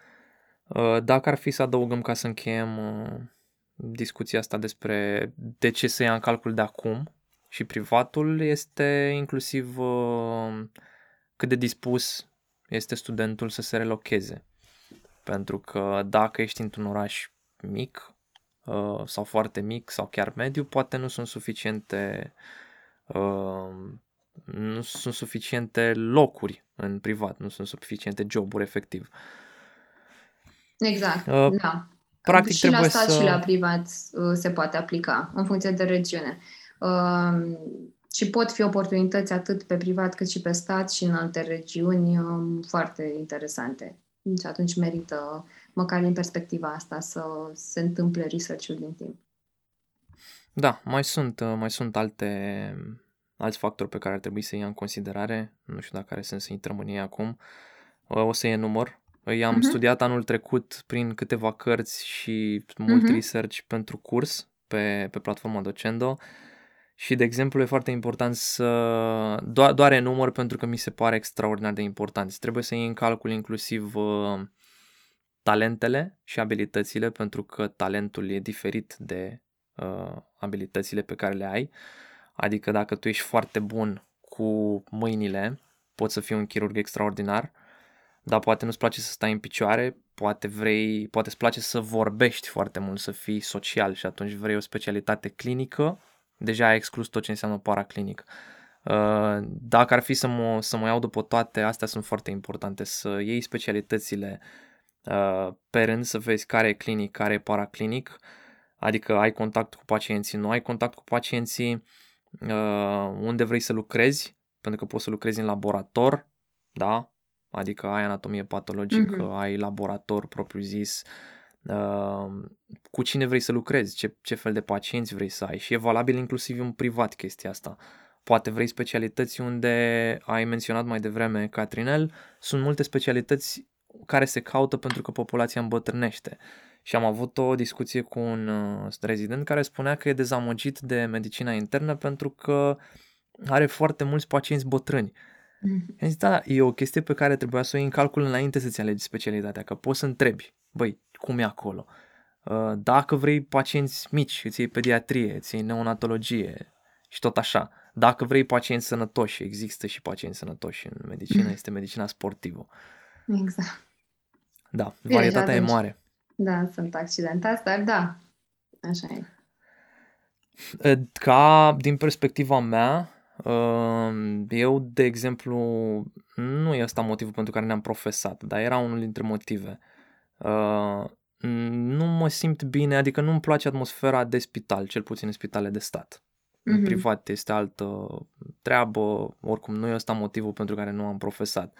Dacă ar fi să adăugăm, ca să încheiem discuția asta despre de ce să ia în calcul de acum și privatul, este inclusiv cât de dispus este studentul să se relocheze. Pentru că dacă ești într-un oraș mic sau foarte mic sau chiar mediu, poate nu sunt suficiente locuri în privat, nu sunt suficiente joburi efectiv. Exact, da. Practic și la stat și la privat se poate aplica, în funcție de regiune. Și pot fi oportunități atât pe privat cât și pe stat și în alte regiuni foarte interesante. Și atunci merită, măcar din perspectiva asta, să se întâmple research-ul din timp. Da, mai sunt alți factori pe care ar trebui să ia în considerare, nu știu dacă are sens să intrăm în ei acum, o să enumăr. I-am studiat anul trecut prin câteva cărți și mult research pentru curs pe platforma Docendo și, de exemplu, e foarte important să doar enumăr pentru că mi se pare extraordinar de important. Trebuie să iei în calcul inclusiv talentele și abilitățile, pentru că talentul e diferit de abilitățile pe care le ai. Adică dacă tu ești foarte bun cu mâinile, poți să fii un chirurg extraordinar, dar poate nu-ți place să stai în picioare, poate îți place să vorbești foarte mult, să fii social și atunci vrei o specialitate clinică, deja ai exclus tot ce înseamnă paraclinic. Dacă ar fi să mă iau după toate, astea sunt foarte importante, să iei specialitățile pe rând, să vezi care e clinic, care e paraclinic, adică ai contact cu pacienții, nu ai contact cu pacienții, unde vrei să lucrezi, pentru că poți să lucrezi în laborator, da? Adică ai anatomie patologică, ai laborator propriu-zis, cu cine vrei să lucrezi, ce fel de pacienți vrei să ai și e valabil inclusiv în privat chestia asta. Poate vrei specialități unde ai menționat mai devreme, Catrinel, sunt multe specialități care se caută pentru că populația îmbătrânește. Și am avut o discuție cu un rezident care spunea că e dezamăgit de medicina internă pentru că are foarte mulți pacienți bătrâni. Zis, da, e o chestie pe care trebuia să o iei în calcul înainte să-ți alegi specialitatea, că poți să întrebi, băi, cum e acolo? Dacă vrei pacienți mici, îți iei pediatrie, îți iei neonatologie și tot așa. Dacă vrei pacienți sănătoși, există și pacienți sănătoși în medicină, este medicina sportivă. Exact. Da, varietatea e mare. Da, sunt accidentați, dar da, așa e. Ca din perspectiva mea, eu, de exemplu, nu e ăsta motivul pentru care ne-am profesat, dar era unul dintre motive. Nu mă simt bine, adică nu-mi place atmosfera de spital, cel puțin în spitale de stat. În privat este altă treabă, oricum nu e ăsta motivul pentru care nu am profesat.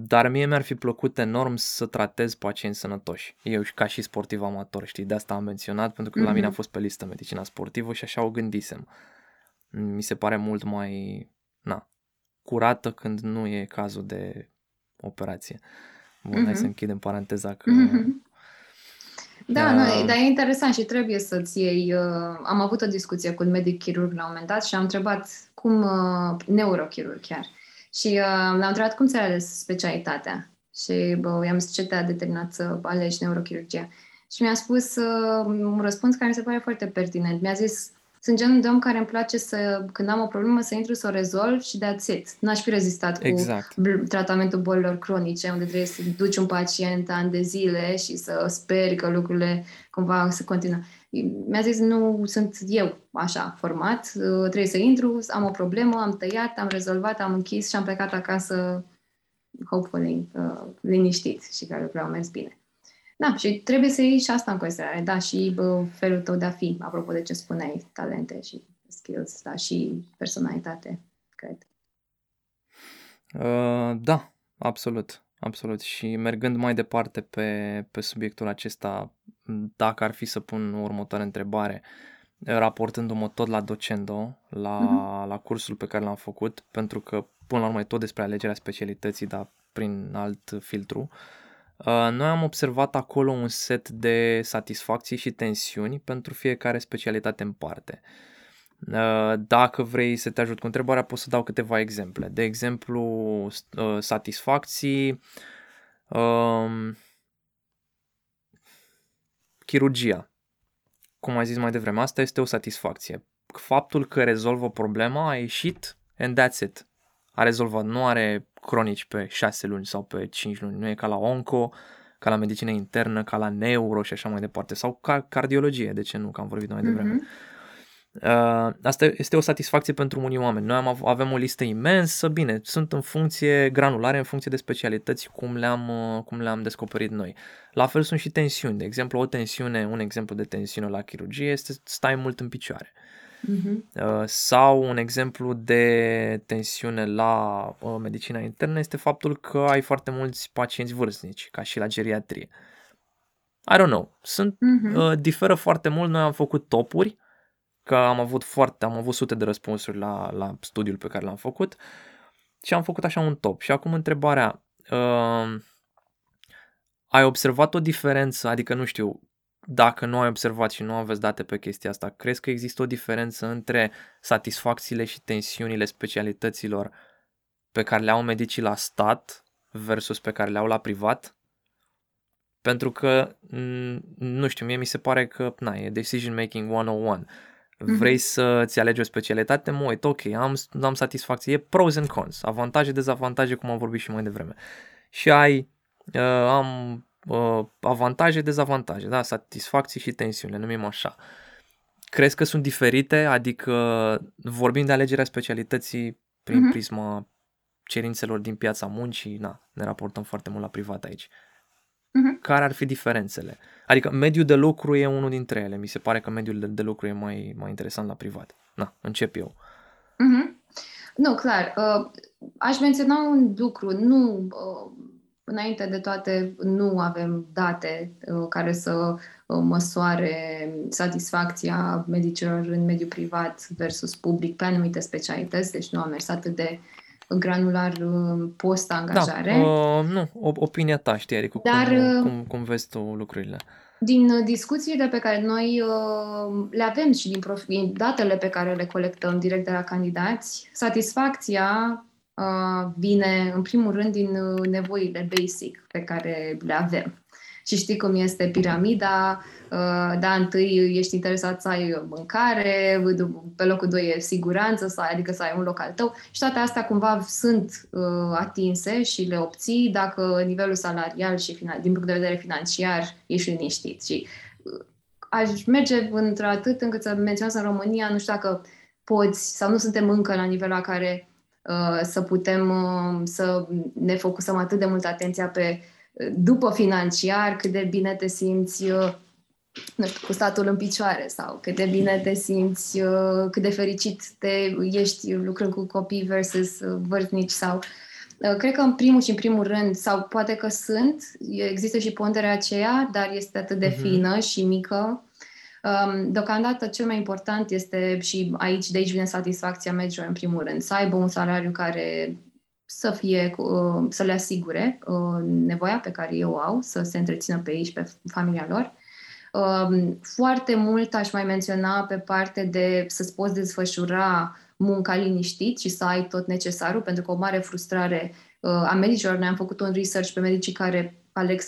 Dar mie mi-ar fi plăcut enorm să tratez pacienți sănătoși. Eu ca și sportiv amator, știi, de asta am menționat, pentru că la mine a fost pe listă medicina sportivă și așa o gândisem. Mi se pare mult mai curată când nu e cazul de operație. Bun, hai să închidem paranteza că... Da, dar e interesant și trebuie să-ți iei... Am avut o discuție cu un medic chirurg la un moment dat și am întrebat cum... neurochirurg chiar. Și l-am întrebat cum ți-ai ales specialitatea. și i-am zis ce te-a determinat să alegi neurochirurgia. Și mi-a spus un răspuns care mi se pare foarte pertinent. Mi-a zis, sunt genul de om care îmi place să, când am o problemă, să intru, să o rezolv și that's it. N-aș fi rezistat exact. Cu tratamentul bolilor cronice, unde trebuie să duci un pacient ani de zile și să speri că lucrurile cumva să continuă. Mi-a zis, nu sunt eu așa format, trebuie să intru, am o problemă, am tăiat, am rezolvat, am închis și am plecat acasă, hopefully, liniștit și că lucrurile au mers bine. Da, și trebuie să iei și asta în considerare, da, și felul tău de a fi, apropo de ce spuneai, talente și skills, da, și personalitate, cred. Da, absolut, absolut. Și mergând mai departe pe subiectul acesta, dacă ar fi să pun următoarea întrebare, raportându-mă tot la Docendo, la cursul pe care l-am făcut, pentru că până la urmă e tot despre alegerea specialității, dar prin alt filtru, noi am observat acolo un set de satisfacții și tensiuni pentru fiecare specialitate în parte. Dacă vrei să te ajut cu întrebarea, pot să dau câteva exemple. De exemplu, satisfacții, chirurgia. Cum ai zis mai devreme, asta este o satisfacție. Faptul că rezolvă problema, a ieșit and that's it. A rezolvat, nu are cronici pe 6 luni sau pe 5 luni, nu e ca la onco, ca la medicină internă, ca la neuro și așa mai departe, sau ca cardiologie, de ce nu, că am vorbit mai devreme. Asta este o satisfacție pentru unii oameni. Noi avem o listă imensă, bine, sunt în funcție granulare, în funcție de specialități, cum le-am descoperit noi. La fel sunt și tensiuni, de exemplu, un exemplu de tensiune la chirurgie este stai mult în picioare. Sau un exemplu de tensiune la medicina internă este faptul că ai foarte mulți pacienți vârstnici, ca și la geriatrie. I don't know. Diferă foarte mult. Noi am făcut topuri, că am avut sute de răspunsuri la studiul pe care l-am făcut și am făcut așa un top. Și acum întrebarea, ai observat o diferență, adică nu știu, dacă nu ai observat și nu aveți date pe chestia asta, crezi că există o diferență între satisfacțiile și tensiunile specialităților pe care le au medicii la stat versus pe care le au la privat? Pentru că, nu știu, mie mi se pare că, e decision making 101. Vrei să-ți alegi o specialitate? Mă uit, ok, am satisfacție. E pros and cons, avantaje, dezavantaje, cum am vorbit și mai devreme. Și avantaje, dezavantaje, da? Satisfacții și tensiune, numim așa. Crezi că sunt diferite? Adică vorbim de alegerea specialității prin prisma cerințelor din piața muncii, ne raportăm foarte mult la privat aici. Care ar fi diferențele? Adică mediul de lucru e unul dintre ele. Mi se pare că mediul de lucru e mai interesant la privat. Încep eu. Nu, clar. Aș menționa un lucru. Nu... Înainte de toate, nu avem date care să măsoare satisfacția medicilor în mediul privat versus public pe anumite specialități, deci nu am mers atât de granular post-angajare. Nu, opinia ta, știi, adică dar, cum vezi tu lucrurile? Din discuțiile pe care noi le avem și din datele pe care le colectăm direct de la candidați, satisfacția vine, în primul rând, din nevoile basic pe care le avem. Și știi cum este piramida, întâi ești interesat să ai mâncare, pe locul 2 e siguranță, adică să ai un loc al tău. Și toate astea cumva sunt atinse și le obții dacă nivelul salarial și din punct de vedere financiar ești liniștit. Și aș merge într-atât încât să menționez în România, nu știu dacă poți sau nu suntem încă la nivelul la care să putem să ne focusăm atât de mult atenția pe, după financiar, cât de bine te simți cu statul în picioare sau cât de bine te simți, cât de fericit ești lucrând cu copii versus vârstnici sau... Cred că în primul rând, sau poate că există și ponderea aceea, dar este atât de fină și mică. Deocamdată cel mai important este, și de aici vine satisfacția medicilor în primul rând, să aibă un salariu care să le asigure nevoia pe care eu au, să se întrețină pe ei și pe familia lor. Foarte mult aș mai menționa pe parte de să-ți poți desfășura munca liniștit și să ai tot necesarul, pentru că o mare frustrare a medicilor. Noi am făcut un research pe medicii care aleg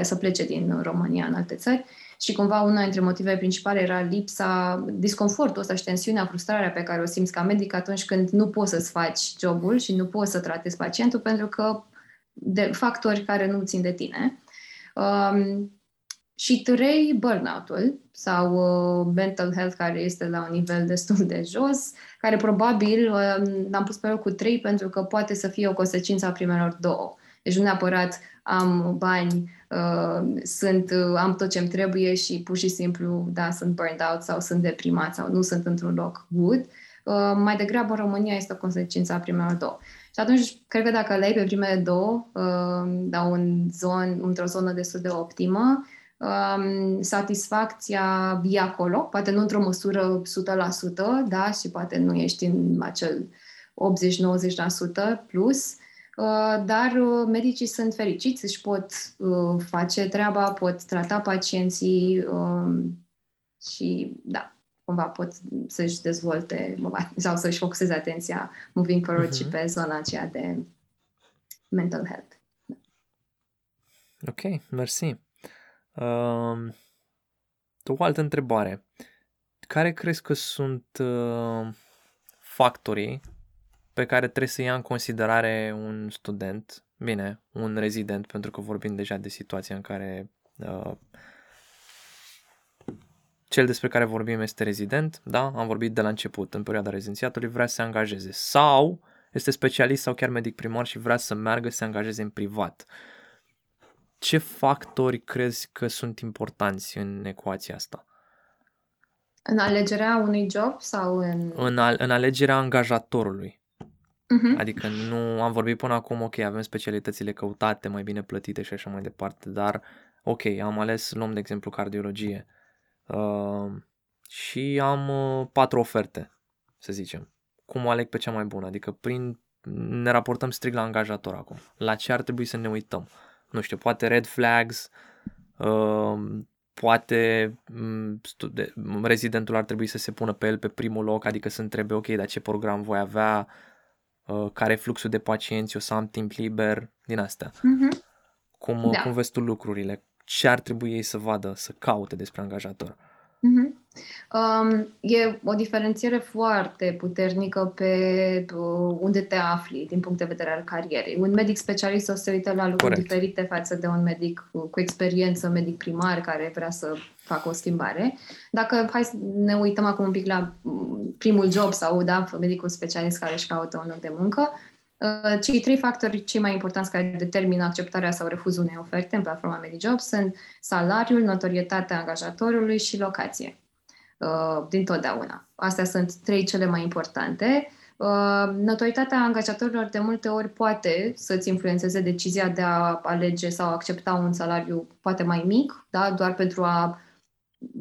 să plece din România în alte țări și cumva una dintre motivele principale era lipsa, disconfortul ăsta și tensiunea, frustrarea pe care o simți ca medic atunci când nu poți să-ți faci jobul și nu poți să tratezi pacientul pentru că de factori care nu țin de tine. Și 3, burnout-ul sau mental health, care este la un nivel destul de jos, care probabil l-am pus pe loc cu 3 pentru că poate să fie o consecință a primelor 2. Deci nu neapărat am bani, am tot ce-mi trebuie și pur și simplu sunt burned out sau sunt deprimat sau nu sunt într-un loc good. Mai degrabă în România este o consecință a primelor 2. Și atunci, cred că dacă le ai pe primele 2, într-o zonă destul de optimă, satisfacția e acolo, poate nu într-o măsură 100%, da, și poate nu ești în acel 80-90% plus, dar medicii sunt fericiți, își pot face treaba, pot trata pacienții și, da, cumva pot să-și dezvolte sau să-și focuseze atenția moving forward și pe zona aceea de mental health. Ok, mersi. O altă întrebare. Care crezi că sunt factorii pe care trebuie să ia în considerare un student, bine, un rezident, pentru că vorbim deja de situația în care cel despre care vorbim este rezident, da? Am vorbit de la început, în perioada rezidențiatului vrea să se angajeze sau este specialist sau chiar medic primar și vrea să meargă să se angajeze în privat. Ce factori crezi că sunt importanți în ecuația asta? În alegerea unui job sau în... În alegerea angajatorului. Adică nu am vorbit până acum, ok, avem specialitățile căutate, mai bine plătite și așa mai departe, dar ok, am ales, luăm de exemplu cardiologie și am 4 oferte, să zicem. Cum aleg pe cea mai bună? Adică ne raportăm strict la angajator acum. La ce ar trebui să ne uităm? Nu știu, poate red flags, poate rezidentul ar trebui să se pună pe el pe primul loc, adică să întrebe, ok, dar ce program voi avea, care e fluxul de pacienți, o să am timp liber, din astea. Cum vezi tu lucrurile? Ce ar trebui ei să vadă, să caute despre angajator? E o diferențiere foarte puternică pe unde te afli din punct de vedere al carierei. Un medic specialist o să se uite la lucruri diferite față de un medic cu experiență, un medic primar care vrea să facă o schimbare. Dacă hai să ne uităm acum un pic la primul job sau medicul specialist care își caută un loc de muncă, cei 3 factori cei mai importanți care determină acceptarea sau refuzul unei oferte în platforma MediJobs sunt salariul, notorietatea angajatorului și locație. Din totdeauna. Astea sunt 3 cele mai importante. Notorietatea angajatorilor de multe ori poate să-ți influențeze decizia de a alege sau accepta un salariu poate mai mic, da? Doar pentru a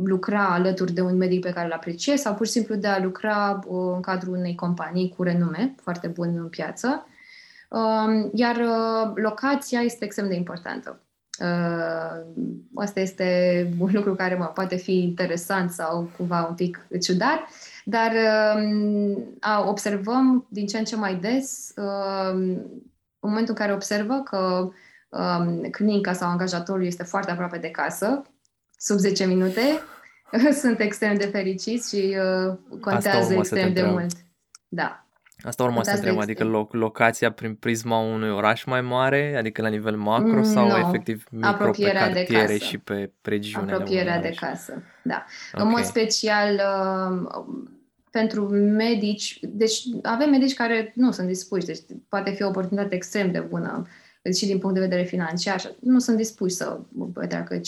lucra alături de un medic pe care îl apreciez sau pur și simplu de a lucra în cadrul unei companii cu renume foarte bun în piață. Iar locația este extrem de importantă. Asta este un lucru care poate fi interesant sau cumva un pic ciudat, dar observăm din ce în ce mai des în momentul în care observă că clinica sau angajatorul este foarte aproape de casă, sub 10 minute, sunt extrem de fericiți și contează extrem de mult. Da. Asta urma să întreb, adică locația prin prisma unui oraș mai mare, adică la nivel macro sau efectiv micro, apropierea pe cartiere și pe regiunile? Apropierea de casă, da. Okay. În mod special pentru medici, deci avem medici care nu sunt dispuși, deci poate fi o oportunitate extrem de bună și din punct de vedere financiar, nu sunt dispuși să petreacă 50-60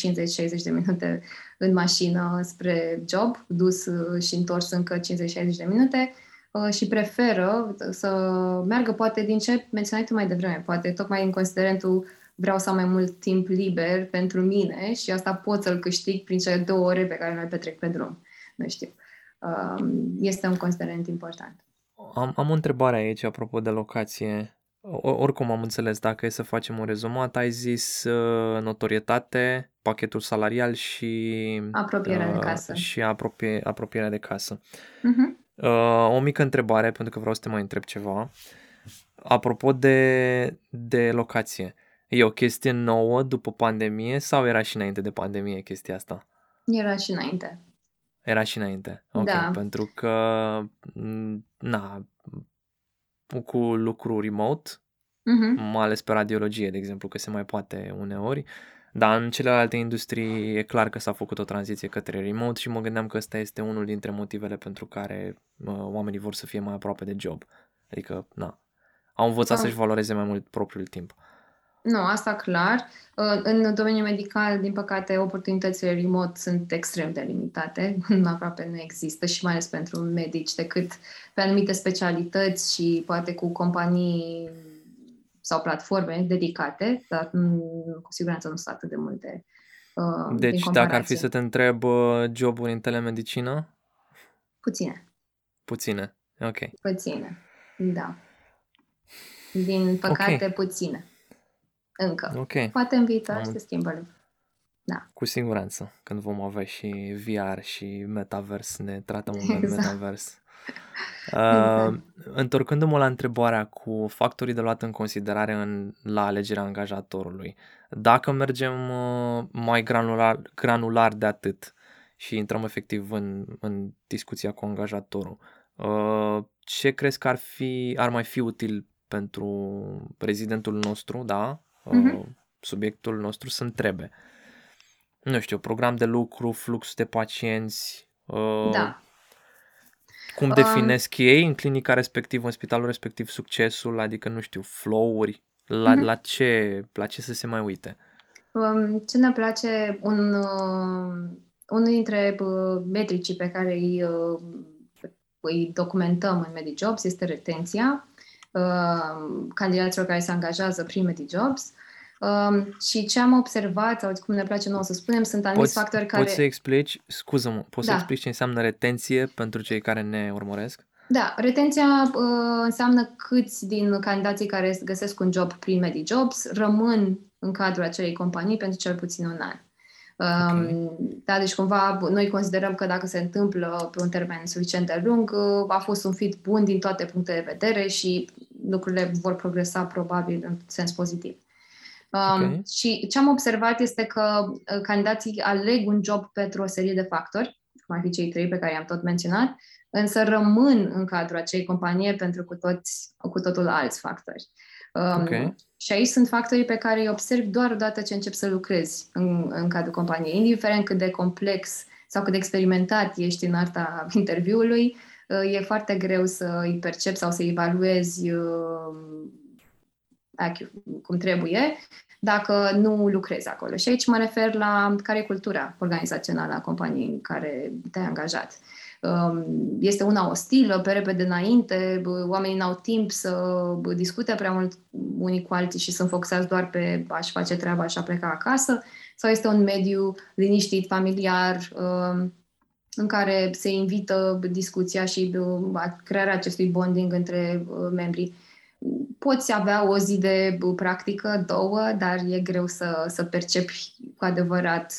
de minute în mașină spre job, dus și întors încă 50-60 de minute, și preferă să meargă poate din ce menționai tu mai devreme, poate tocmai în considerentul vreau să am mai mult timp liber pentru mine și asta pot să-l câștig prin cele 2 ore pe care noi petrec pe drum. Nu știu. Este un considerent important. Am o întrebare aici apropo de locație. Oricum am înțeles, dacă e să facem un rezumat, ai zis notorietate, pachetul salarial și apropierea de casă. Și apropierea de casă. O mică întrebare, pentru că vreau să te mai întreb ceva. Apropo de locație, e o chestie nouă după pandemie sau era și înainte de pandemie chestia asta? Era și înainte. Era și înainte. Ok, da. Pentru că, na, cu lucru remote, mai ales pe radiologie, de exemplu, că se mai poate uneori, dar în celelalte industrii e clar că s-a făcut o tranziție către remote și mă gândeam că ăsta este unul dintre motivele pentru care oamenii vor să fie mai aproape de job. Adică, na, au învățat să-și valoreze mai mult propriul timp. Nu, asta clar. În domeniul medical, din păcate, oportunitățile remote sunt extrem de limitate. Aproape nu există și mai ales pentru medici, decât pe anumite specialități și poate cu companii sau platforme dedicate, dar cu siguranță nu sunt atât de multe. Deci, dacă ar fi să te întreb joburi în telemedicină? Puține, ok. Puține, da. Din păcate, okay. Puține. Încă. Okay. Poate în viitor să schimbă lucrurile. Da. Cu siguranță, când vom avea și VR și metavers, ne tratăm în metavers. Întorcându-mă la întrebarea cu factorii de luat în considerare la alegerea angajatorului, dacă mergem mai granular de atât și intrăm efectiv în discuția cu angajatorul, ce crezi că ar mai fi util pentru rezidentul nostru, da? Subiectul nostru să întrebe. Nu știu, program de lucru, flux de pacienți, cum definesc ei în clinica respectivă, în spitalul respectiv, succesul, adică, nu știu, flow-uri, la ce să se mai uite? Ce ne place, unul dintre metricii pe care îi documentăm în MediJobs este retenția candidaților care se angajează prin MediJobs și ce am observat, sau cum ne place nouă să spunem, sunt anumiți factori care... Poți să explici ce înseamnă retenție pentru cei care ne urmăresc? Da, retenția înseamnă câți din candidații care găsesc un job prin MediJobs rămân în cadrul acelei companii pentru cel puțin un an. Da, deci cumva noi considerăm că dacă se întâmplă pe un termen suficient de lung, a fost un fit bun din toate punctele de vedere și lucrurile vor progresa probabil în sens pozitiv. Și ce am observat este că candidații aleg un job pentru o serie de factori, cum ar fi cei 3 pe care i-am tot menționat, însă rămân în cadrul acelei companii pentru cu totul alți factori. Și aici sunt factorii pe care îi observ doar odată ce încep să lucrezi în cadrul companiei. Indiferent cât de complex sau cât de experimentat ești în arta interviului, e foarte greu să îi percepi sau să evaluezi cum trebuie dacă nu lucrezi acolo. Și aici mă refer la care e cultura organizațională a companiei în care te-ai angajat. Este una ostilă, pe repede înainte, oamenii n-au timp să discute prea mult unii cu alții și sunt focusați doar pe a-și face treaba, a-și pleca acasă, sau este un mediu liniștit, familiar, în care se invită discuția și crearea acestui bonding între membrii. Poți avea o zi de practică, 2, dar e greu să percepi cu adevărat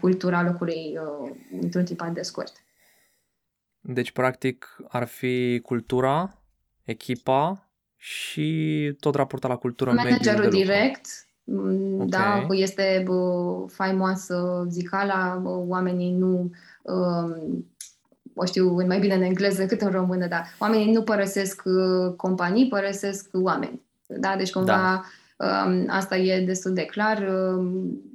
cultura locului într-un timp de scurt. Deci, practic, ar fi cultura, echipa și tot raportat la cultură. Managerul direct, da, este faimoasă zicala, oamenii nu, o știu mai bine în engleză decât în română, dar oamenii nu părăsesc companii, părăsesc oameni. Da, deci cumva asta e destul de clar.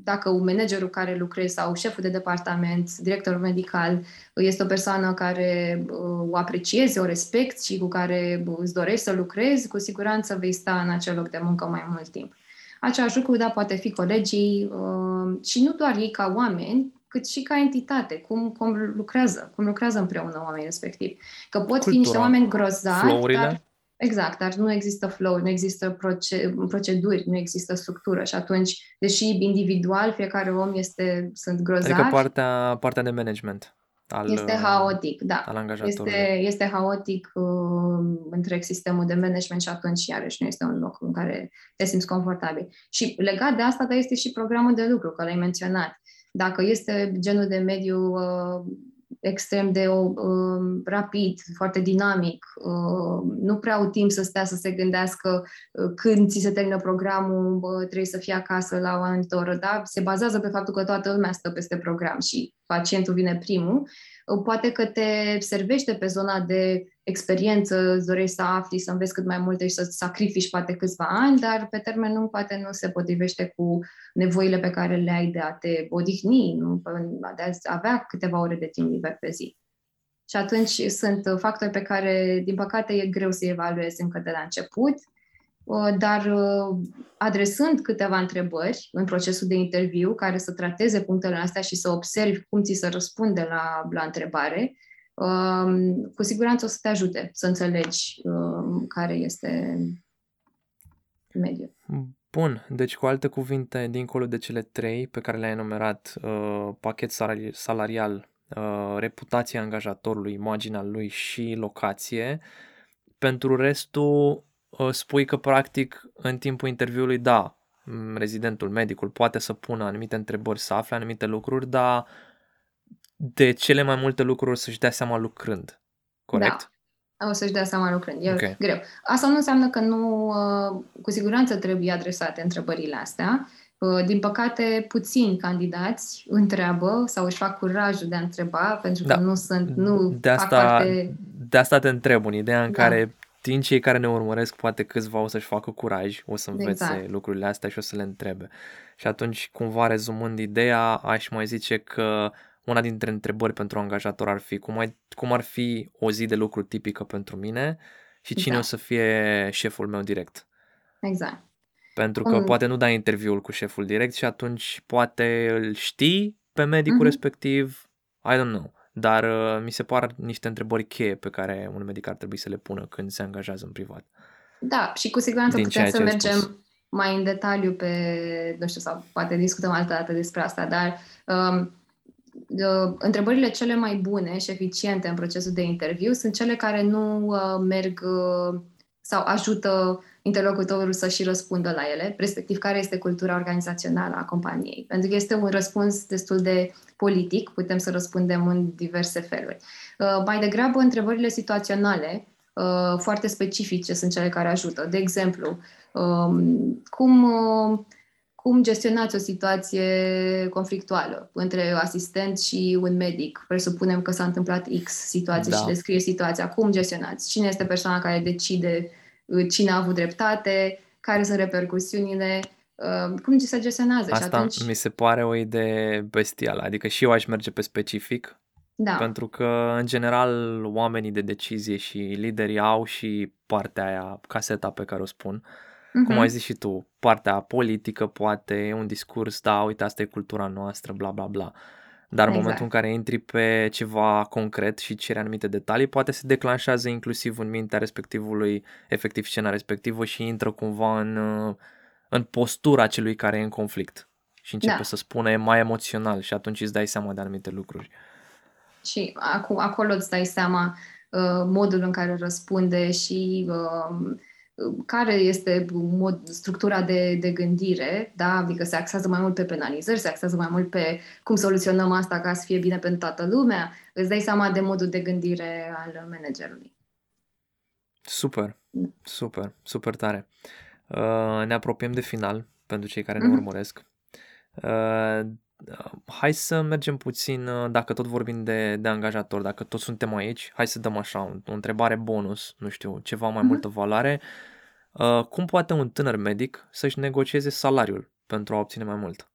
Dacă managerul care lucrezi sau șeful de departament, directorul medical, este o persoană care o apreciezi, o respecti și cu care îți dorești să lucrezi, cu siguranță vei sta în acel loc de muncă mai mult timp. Același lucru, da, poate fi colegii și nu doar ei ca oameni, cât și ca entitate, cum lucrează împreună oamenii respectivi. Că pot fi niște oameni grozavi, dar... Exact, dar nu există flow, nu există proceduri, nu există structură și atunci, deși individual, fiecare om sunt grozavi. Adică partea de management este haotic, da. Al angajatorului. Este haotic întreg sistemul de management și atunci iarăși nu este un loc în care te simți confortabil. Și legat de asta, dar este și programul de lucru, că l-ai menționat. Dacă este genul de mediu extrem de rapid, foarte dinamic, nu prea au timp să stea să se gândească când ți se termină programul, trebuie să fii acasă la o anumită oră, da? Se bazează pe faptul că toată lumea stă peste program și pacientul vine primul. Poate că te servește pe zona de experiență, îți dorești să afli, să înveți cât mai multe și să sacrifici poate câțiva ani, dar pe termen lung poate nu se potrivește cu nevoile pe care le ai de a te odihni, de a avea câteva ore de timp liber pe zi. Și atunci sunt factori pe care, din păcate, e greu să-i evaluezi încă de la început, dar adresând câteva întrebări în procesul de interviu care să trateze punctele astea și să observi cum ți se răspunde la întrebare, cu siguranță o să te ajute să înțelegi care este mediul. Bun, deci cu alte cuvinte, dincolo de cele trei pe care le-ai enumerat, pachet salarial, reputația angajatorului, imaginea lui și locație, pentru restul spui că practic în timpul interviului, da, rezidentul, medicul poate să pună anumite întrebări, să afle anumite lucruri, dar de cele mai multe lucruri să-și dea seama lucrând, corect? Da, o să-și dea seama lucrând, e okay. Greu. Asta nu înseamnă că nu, cu siguranță trebuie adresate întrebările astea. Din păcate, puțini candidați întreabă sau își fac curajul de a întreba, pentru că De asta te întreb, în ideea în care din cei care ne urmăresc, poate câțiva o să-și facă curaj, o să învețe lucrurile astea și o să le întrebe. Și atunci, cumva rezumând ideea, aș mai zice că una dintre întrebări pentru angajator ar fi cum ar fi o zi de lucru tipică pentru mine și cine o să fie șeful meu direct. Exact. Pentru că poate nu dai interviul cu șeful direct și atunci poate îl știi pe medicul respectiv, I don't know. Dar mi se par niște întrebări cheie pe care un medic ar trebui să le pună când se angajează în privat. Da, și cu siguranță putem să mergem mai în detaliu pe, nu știu, sau poate discutăm altă dată despre asta, dar întrebările cele mai bune și eficiente în procesul de interviu sunt cele care nu merg sau ajută interlocutorul să-și răspundă la ele, respectiv care este cultura organizațională a companiei. Pentru că este un răspuns destul de politic, putem să răspundem în diverse feluri. Mai degrabă, întrebările situaționale, foarte specifice, sunt cele care ajută. De exemplu, cum gestionați o situație conflictuală între asistent și un medic? Presupunem că s-a întâmplat X situație și descrie situația. Cum gestionați? Cine este persoana care decide cine a avut dreptate? Care sunt repercusiunile? Cum se gestionează? Asta și atunci mi se pare o idee bestială. Adică și eu aș merge pe specific. Da. Pentru că, în general, oamenii de decizie și liderii au și partea aia, caseta pe care o spun. Cum ai zis și tu, partea politică poate, un discurs, da, uite, asta e cultura noastră, bla, bla, bla. Dar în momentul în care intri pe ceva concret și ceri anumite detalii, poate se declanșează inclusiv în mintea respectivului, efectiv scena respectivă și intră cumva în postura celui care e în conflict și începe să spune mai emoțional și atunci îți dai seama de anumite lucruri. Și acolo îți dai seama modul în care răspunde și care este structura de gândire, da? Adică se axează mai mult pe penalizări, se axează mai mult pe cum soluționăm asta ca să fie bine pentru toată lumea. Îți dai seama de modul de gândire al managerului. Super, super, super tare. Ne apropiem de final pentru cei care ne urmăresc. Hai să mergem puțin, dacă tot vorbim de angajator, dacă tot suntem aici, hai să dăm așa o întrebare bonus, nu știu, ceva mai multă valoare. Cum poate un tânăr medic să-și negocieze salariul pentru a obține mai mult?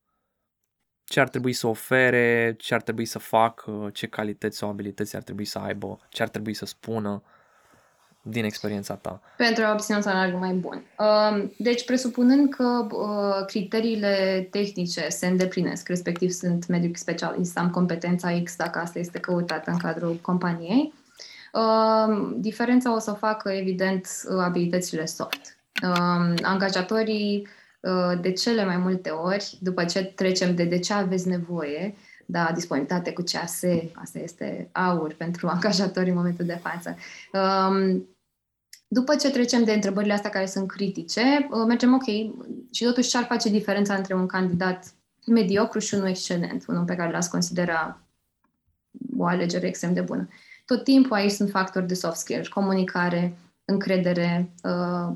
Ce ar trebui să ofere, ce ar trebui să facă, ce calități sau abilități ar trebui să aibă, ce ar trebui să spună din experiența ta? Pentru a obține un salariu mai bun. Deci, presupunând că criteriile tehnice se îndeplinesc, respectiv sunt medic specialist, am competența X, dacă asta este căutată în cadrul companiei, diferența o să facă, evident, abilitățile soft. Angajatorii, de cele mai multe ori, după ce trecem de ce aveți nevoie, da, disponibilitate cu CAS, asta este aur pentru angajatori în momentul de față. După ce trecem de întrebările astea care sunt critice, mergem ok și totuși ce ar face diferența între un candidat mediocru și unul excelent, unul pe care l-ați considera o alegere extrem de bună. Tot timpul aici sunt factori de soft skills, comunicare, încredere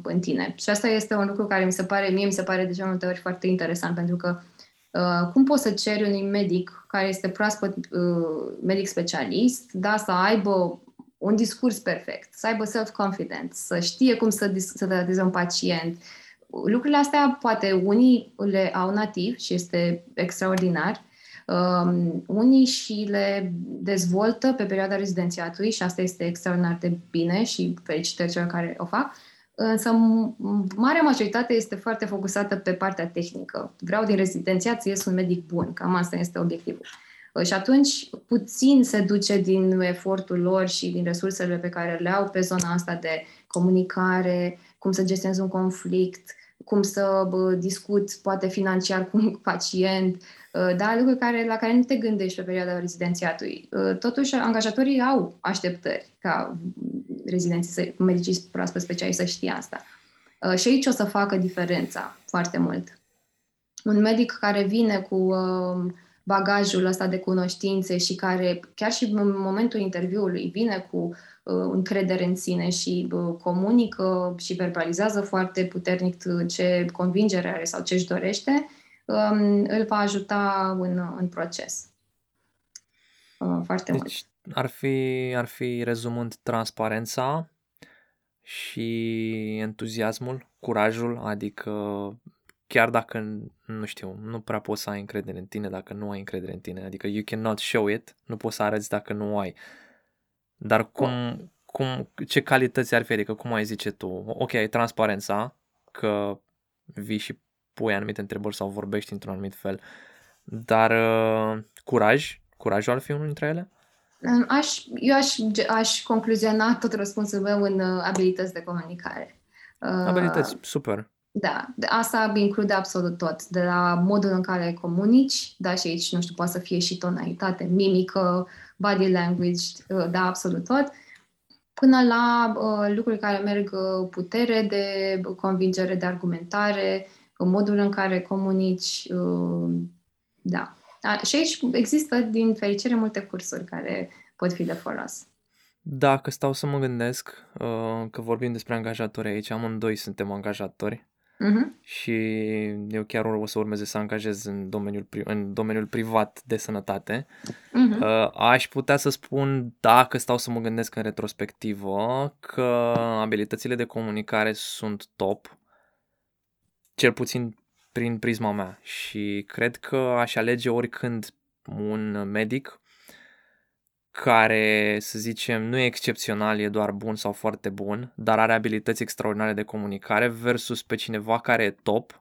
în tine. Și asta este un lucru care mi se pare de cea multe ori foarte interesant, pentru că cum poți să ceri unui medic care este proaspăt medic specialist, da, să aibă un discurs perfect, să aibă self-confidence, să știe cum să trateze un pacient. Lucrurile astea poate unii le au nativ și este extraordinar, unii și le dezvoltă pe perioada rezidențiatului și asta este extraordinar de bine și felicitări celor care o fac, însă marea majoritate este foarte focusată pe partea tehnică. Vreau din rezidențiat să ies un medic bun, cam asta este obiectivul. Și atunci puțin se duce din efortul lor și din resursele pe care le au pe zona asta de comunicare, cum să gestionezi un conflict, cum să discuți poate financiar cu un pacient, da, lucruri la care nu te gândești pe perioada rezidențiatului. Totuși, angajatorii au așteptări ca rezidenții, medicii proaspăt speciali să știe asta. Și aici o să facă diferența foarte mult. Un medic care vine cu bagajul ăsta de cunoștințe și care, chiar și în momentul interviului, vine cu încredere în sine și comunică și verbalizează foarte puternic ce convingere are sau ce își dorește, îl va ajuta în proces. Foarte mult. Deci ar fi rezumând transparența și entuziasmul, curajul, adică chiar dacă, nu știu, nu prea poți să ai încredere în tine dacă nu ai încredere în tine, adică you cannot show it, nu poți să arăți dacă nu ai. Dar ce calități ar fi, adică cum ai zice tu, ok, ai transparența, că vii și pui anumite întrebări sau vorbești într-un anumit fel, dar curajul ar fi unul dintre ele? Eu aș concluziona tot răspunsul meu în abilități de comunicare. Abilități, super. Da, asta include absolut tot, de la modul în care comunici, da, și aici, nu știu, poate să fie și tonalitate, mimică, body language, da, absolut tot, până la lucruri care merg putere de convingere, de argumentare, modul în care comunici, da. Și aici există, din fericire, multe cursuri care pot fi de folos. Dacă stau să mă gândesc că vorbim despre angajatori aici, amândoi suntem angajatori. Uh-huh. Și eu chiar o să urmeze să angajez în domeniul privat de sănătate. Uh-huh. Aș putea să spun, dacă stau să mă gândesc în retrospectivă, că abilitățile de comunicare sunt top, cel puțin prin prisma mea, și cred că aș alege oricând un medic care, să zicem, nu e excepțional, e doar bun sau foarte bun, dar are abilități extraordinare de comunicare versus pe cineva care e top,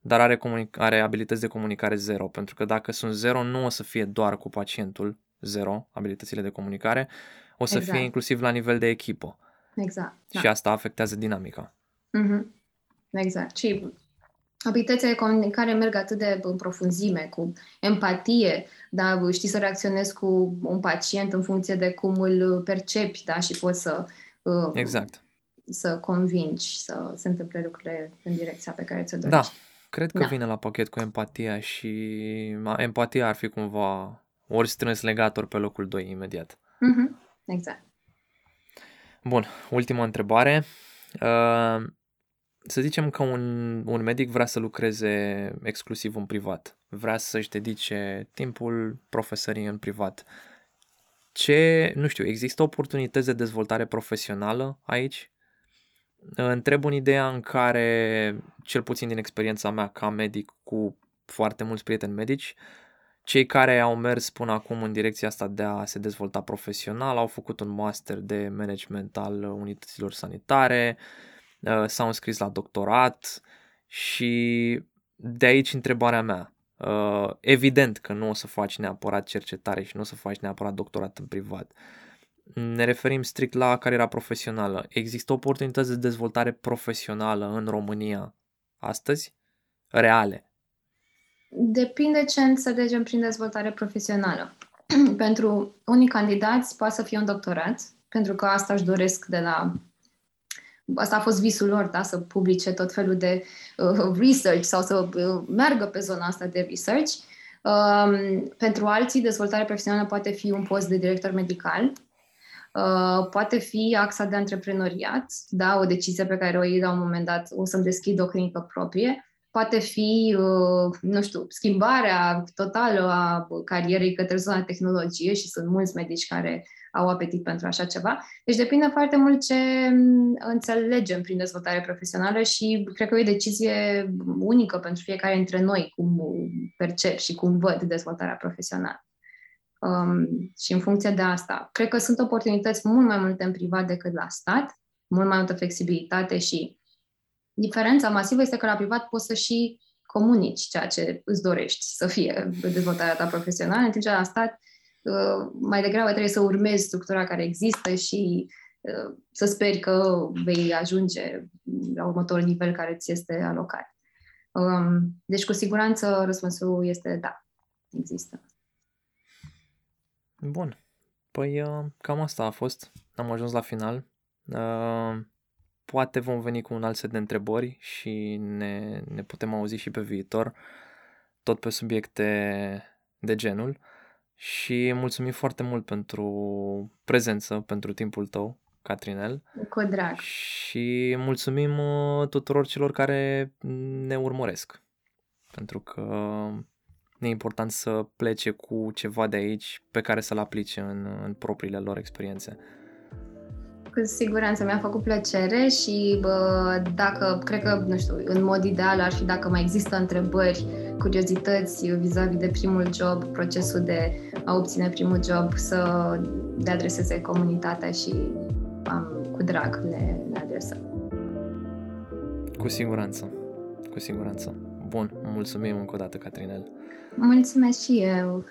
dar are abilități de comunicare zero. Pentru că dacă sunt zero, nu o să fie doar cu pacientul zero, abilitățile de comunicare, o să fie inclusiv la nivel de echipă. Exact. Da. Și asta afectează dinamica. Mm-hmm. Exact. Și abilitățile de comunicare merg atât de în profunzime, cu empatie, da, știi să reacționezi cu un pacient în funcție de cum îl percepi, da, și poți să, exact, să convingi să se întâmple lucrurile în direcția pe care ți-o dorești. Da, cred că vine la pachet cu empatia și empatia ar fi cumva ori strâns legat, ori pe locul 2 imediat. Mm-hmm. Exact. Bun, ultima întrebare. Să zicem că un medic vrea să lucreze exclusiv în privat, vrea să-și dedice timpul profesării în privat. Există oportunități de dezvoltare profesională aici? Întreb în ideea în care, cel puțin din experiența mea ca medic cu foarte mulți prieteni medici, cei care au mers până acum în direcția asta de a se dezvolta profesional au făcut un master de management al unităților sanitare, s-au înscris la doctorat și de aici întrebarea mea. Evident că nu o să faci neapărat cercetare și nu o să faci neapărat doctorat în privat. Ne referim strict la cariera profesională. Există oportunități de dezvoltare profesională în România astăzi? Reale? Depinde ce înțelegem prin dezvoltare profesională. Pentru unii candidați poate să fie un doctorat, pentru că asta își doresc de la... Asta a fost visul lor, da? Să publice tot felul de research sau să meargă pe zona asta de research. Pentru alții, dezvoltarea profesională poate fi un post de director medical, poate fi axa de antreprenoriat, da, o decizie pe care o iei la un moment dat, o să-mi deschid o clinică proprie, poate fi, nu știu, schimbarea totală a carierei către zona tehnologie și sunt mulți medici care au apetit pentru așa ceva. Deci depinde foarte mult ce înțelegem prin dezvoltare profesională și cred că e o decizie unică pentru fiecare dintre noi cum percep și cum văd dezvoltarea profesională. Și în funcție de asta, cred că sunt oportunități mult mai multe în privat decât la stat, mult mai multă flexibilitate și diferența masivă este că la privat poți să și comunici ceea ce îți dorești să fie dezvoltarea ta profesională, în timp ce la stat mai degrabă trebuie să urmezi structura care există și să speri că vei ajunge la următorul nivel care ți este alocat. Deci, cu siguranță, răspunsul este da, există. Bun. Păi cam asta a fost. Am ajuns la final. Poate vom veni cu un alt set de întrebări și ne putem auzi și pe viitor, tot pe subiecte de genul. Și mulțumim foarte mult pentru prezență, pentru timpul tău, Catrinel. Cu drag. Și mulțumim tuturor celor care ne urmăresc. Pentru că e important să plece cu ceva de aici pe care să-l aplice în propriile lor experiențe. Cu siguranță, mi-a făcut plăcere și dacă, cred că, nu știu, în mod ideal ar fi dacă mai există întrebări, curiozități vis-a-vis de primul job, procesul de a obține primul job, să le adreseze comunitatea și cu drag le adresăm. Cu siguranță, cu siguranță. Bun, mulțumim încă o dată, Catrinel. Mulțumesc și eu!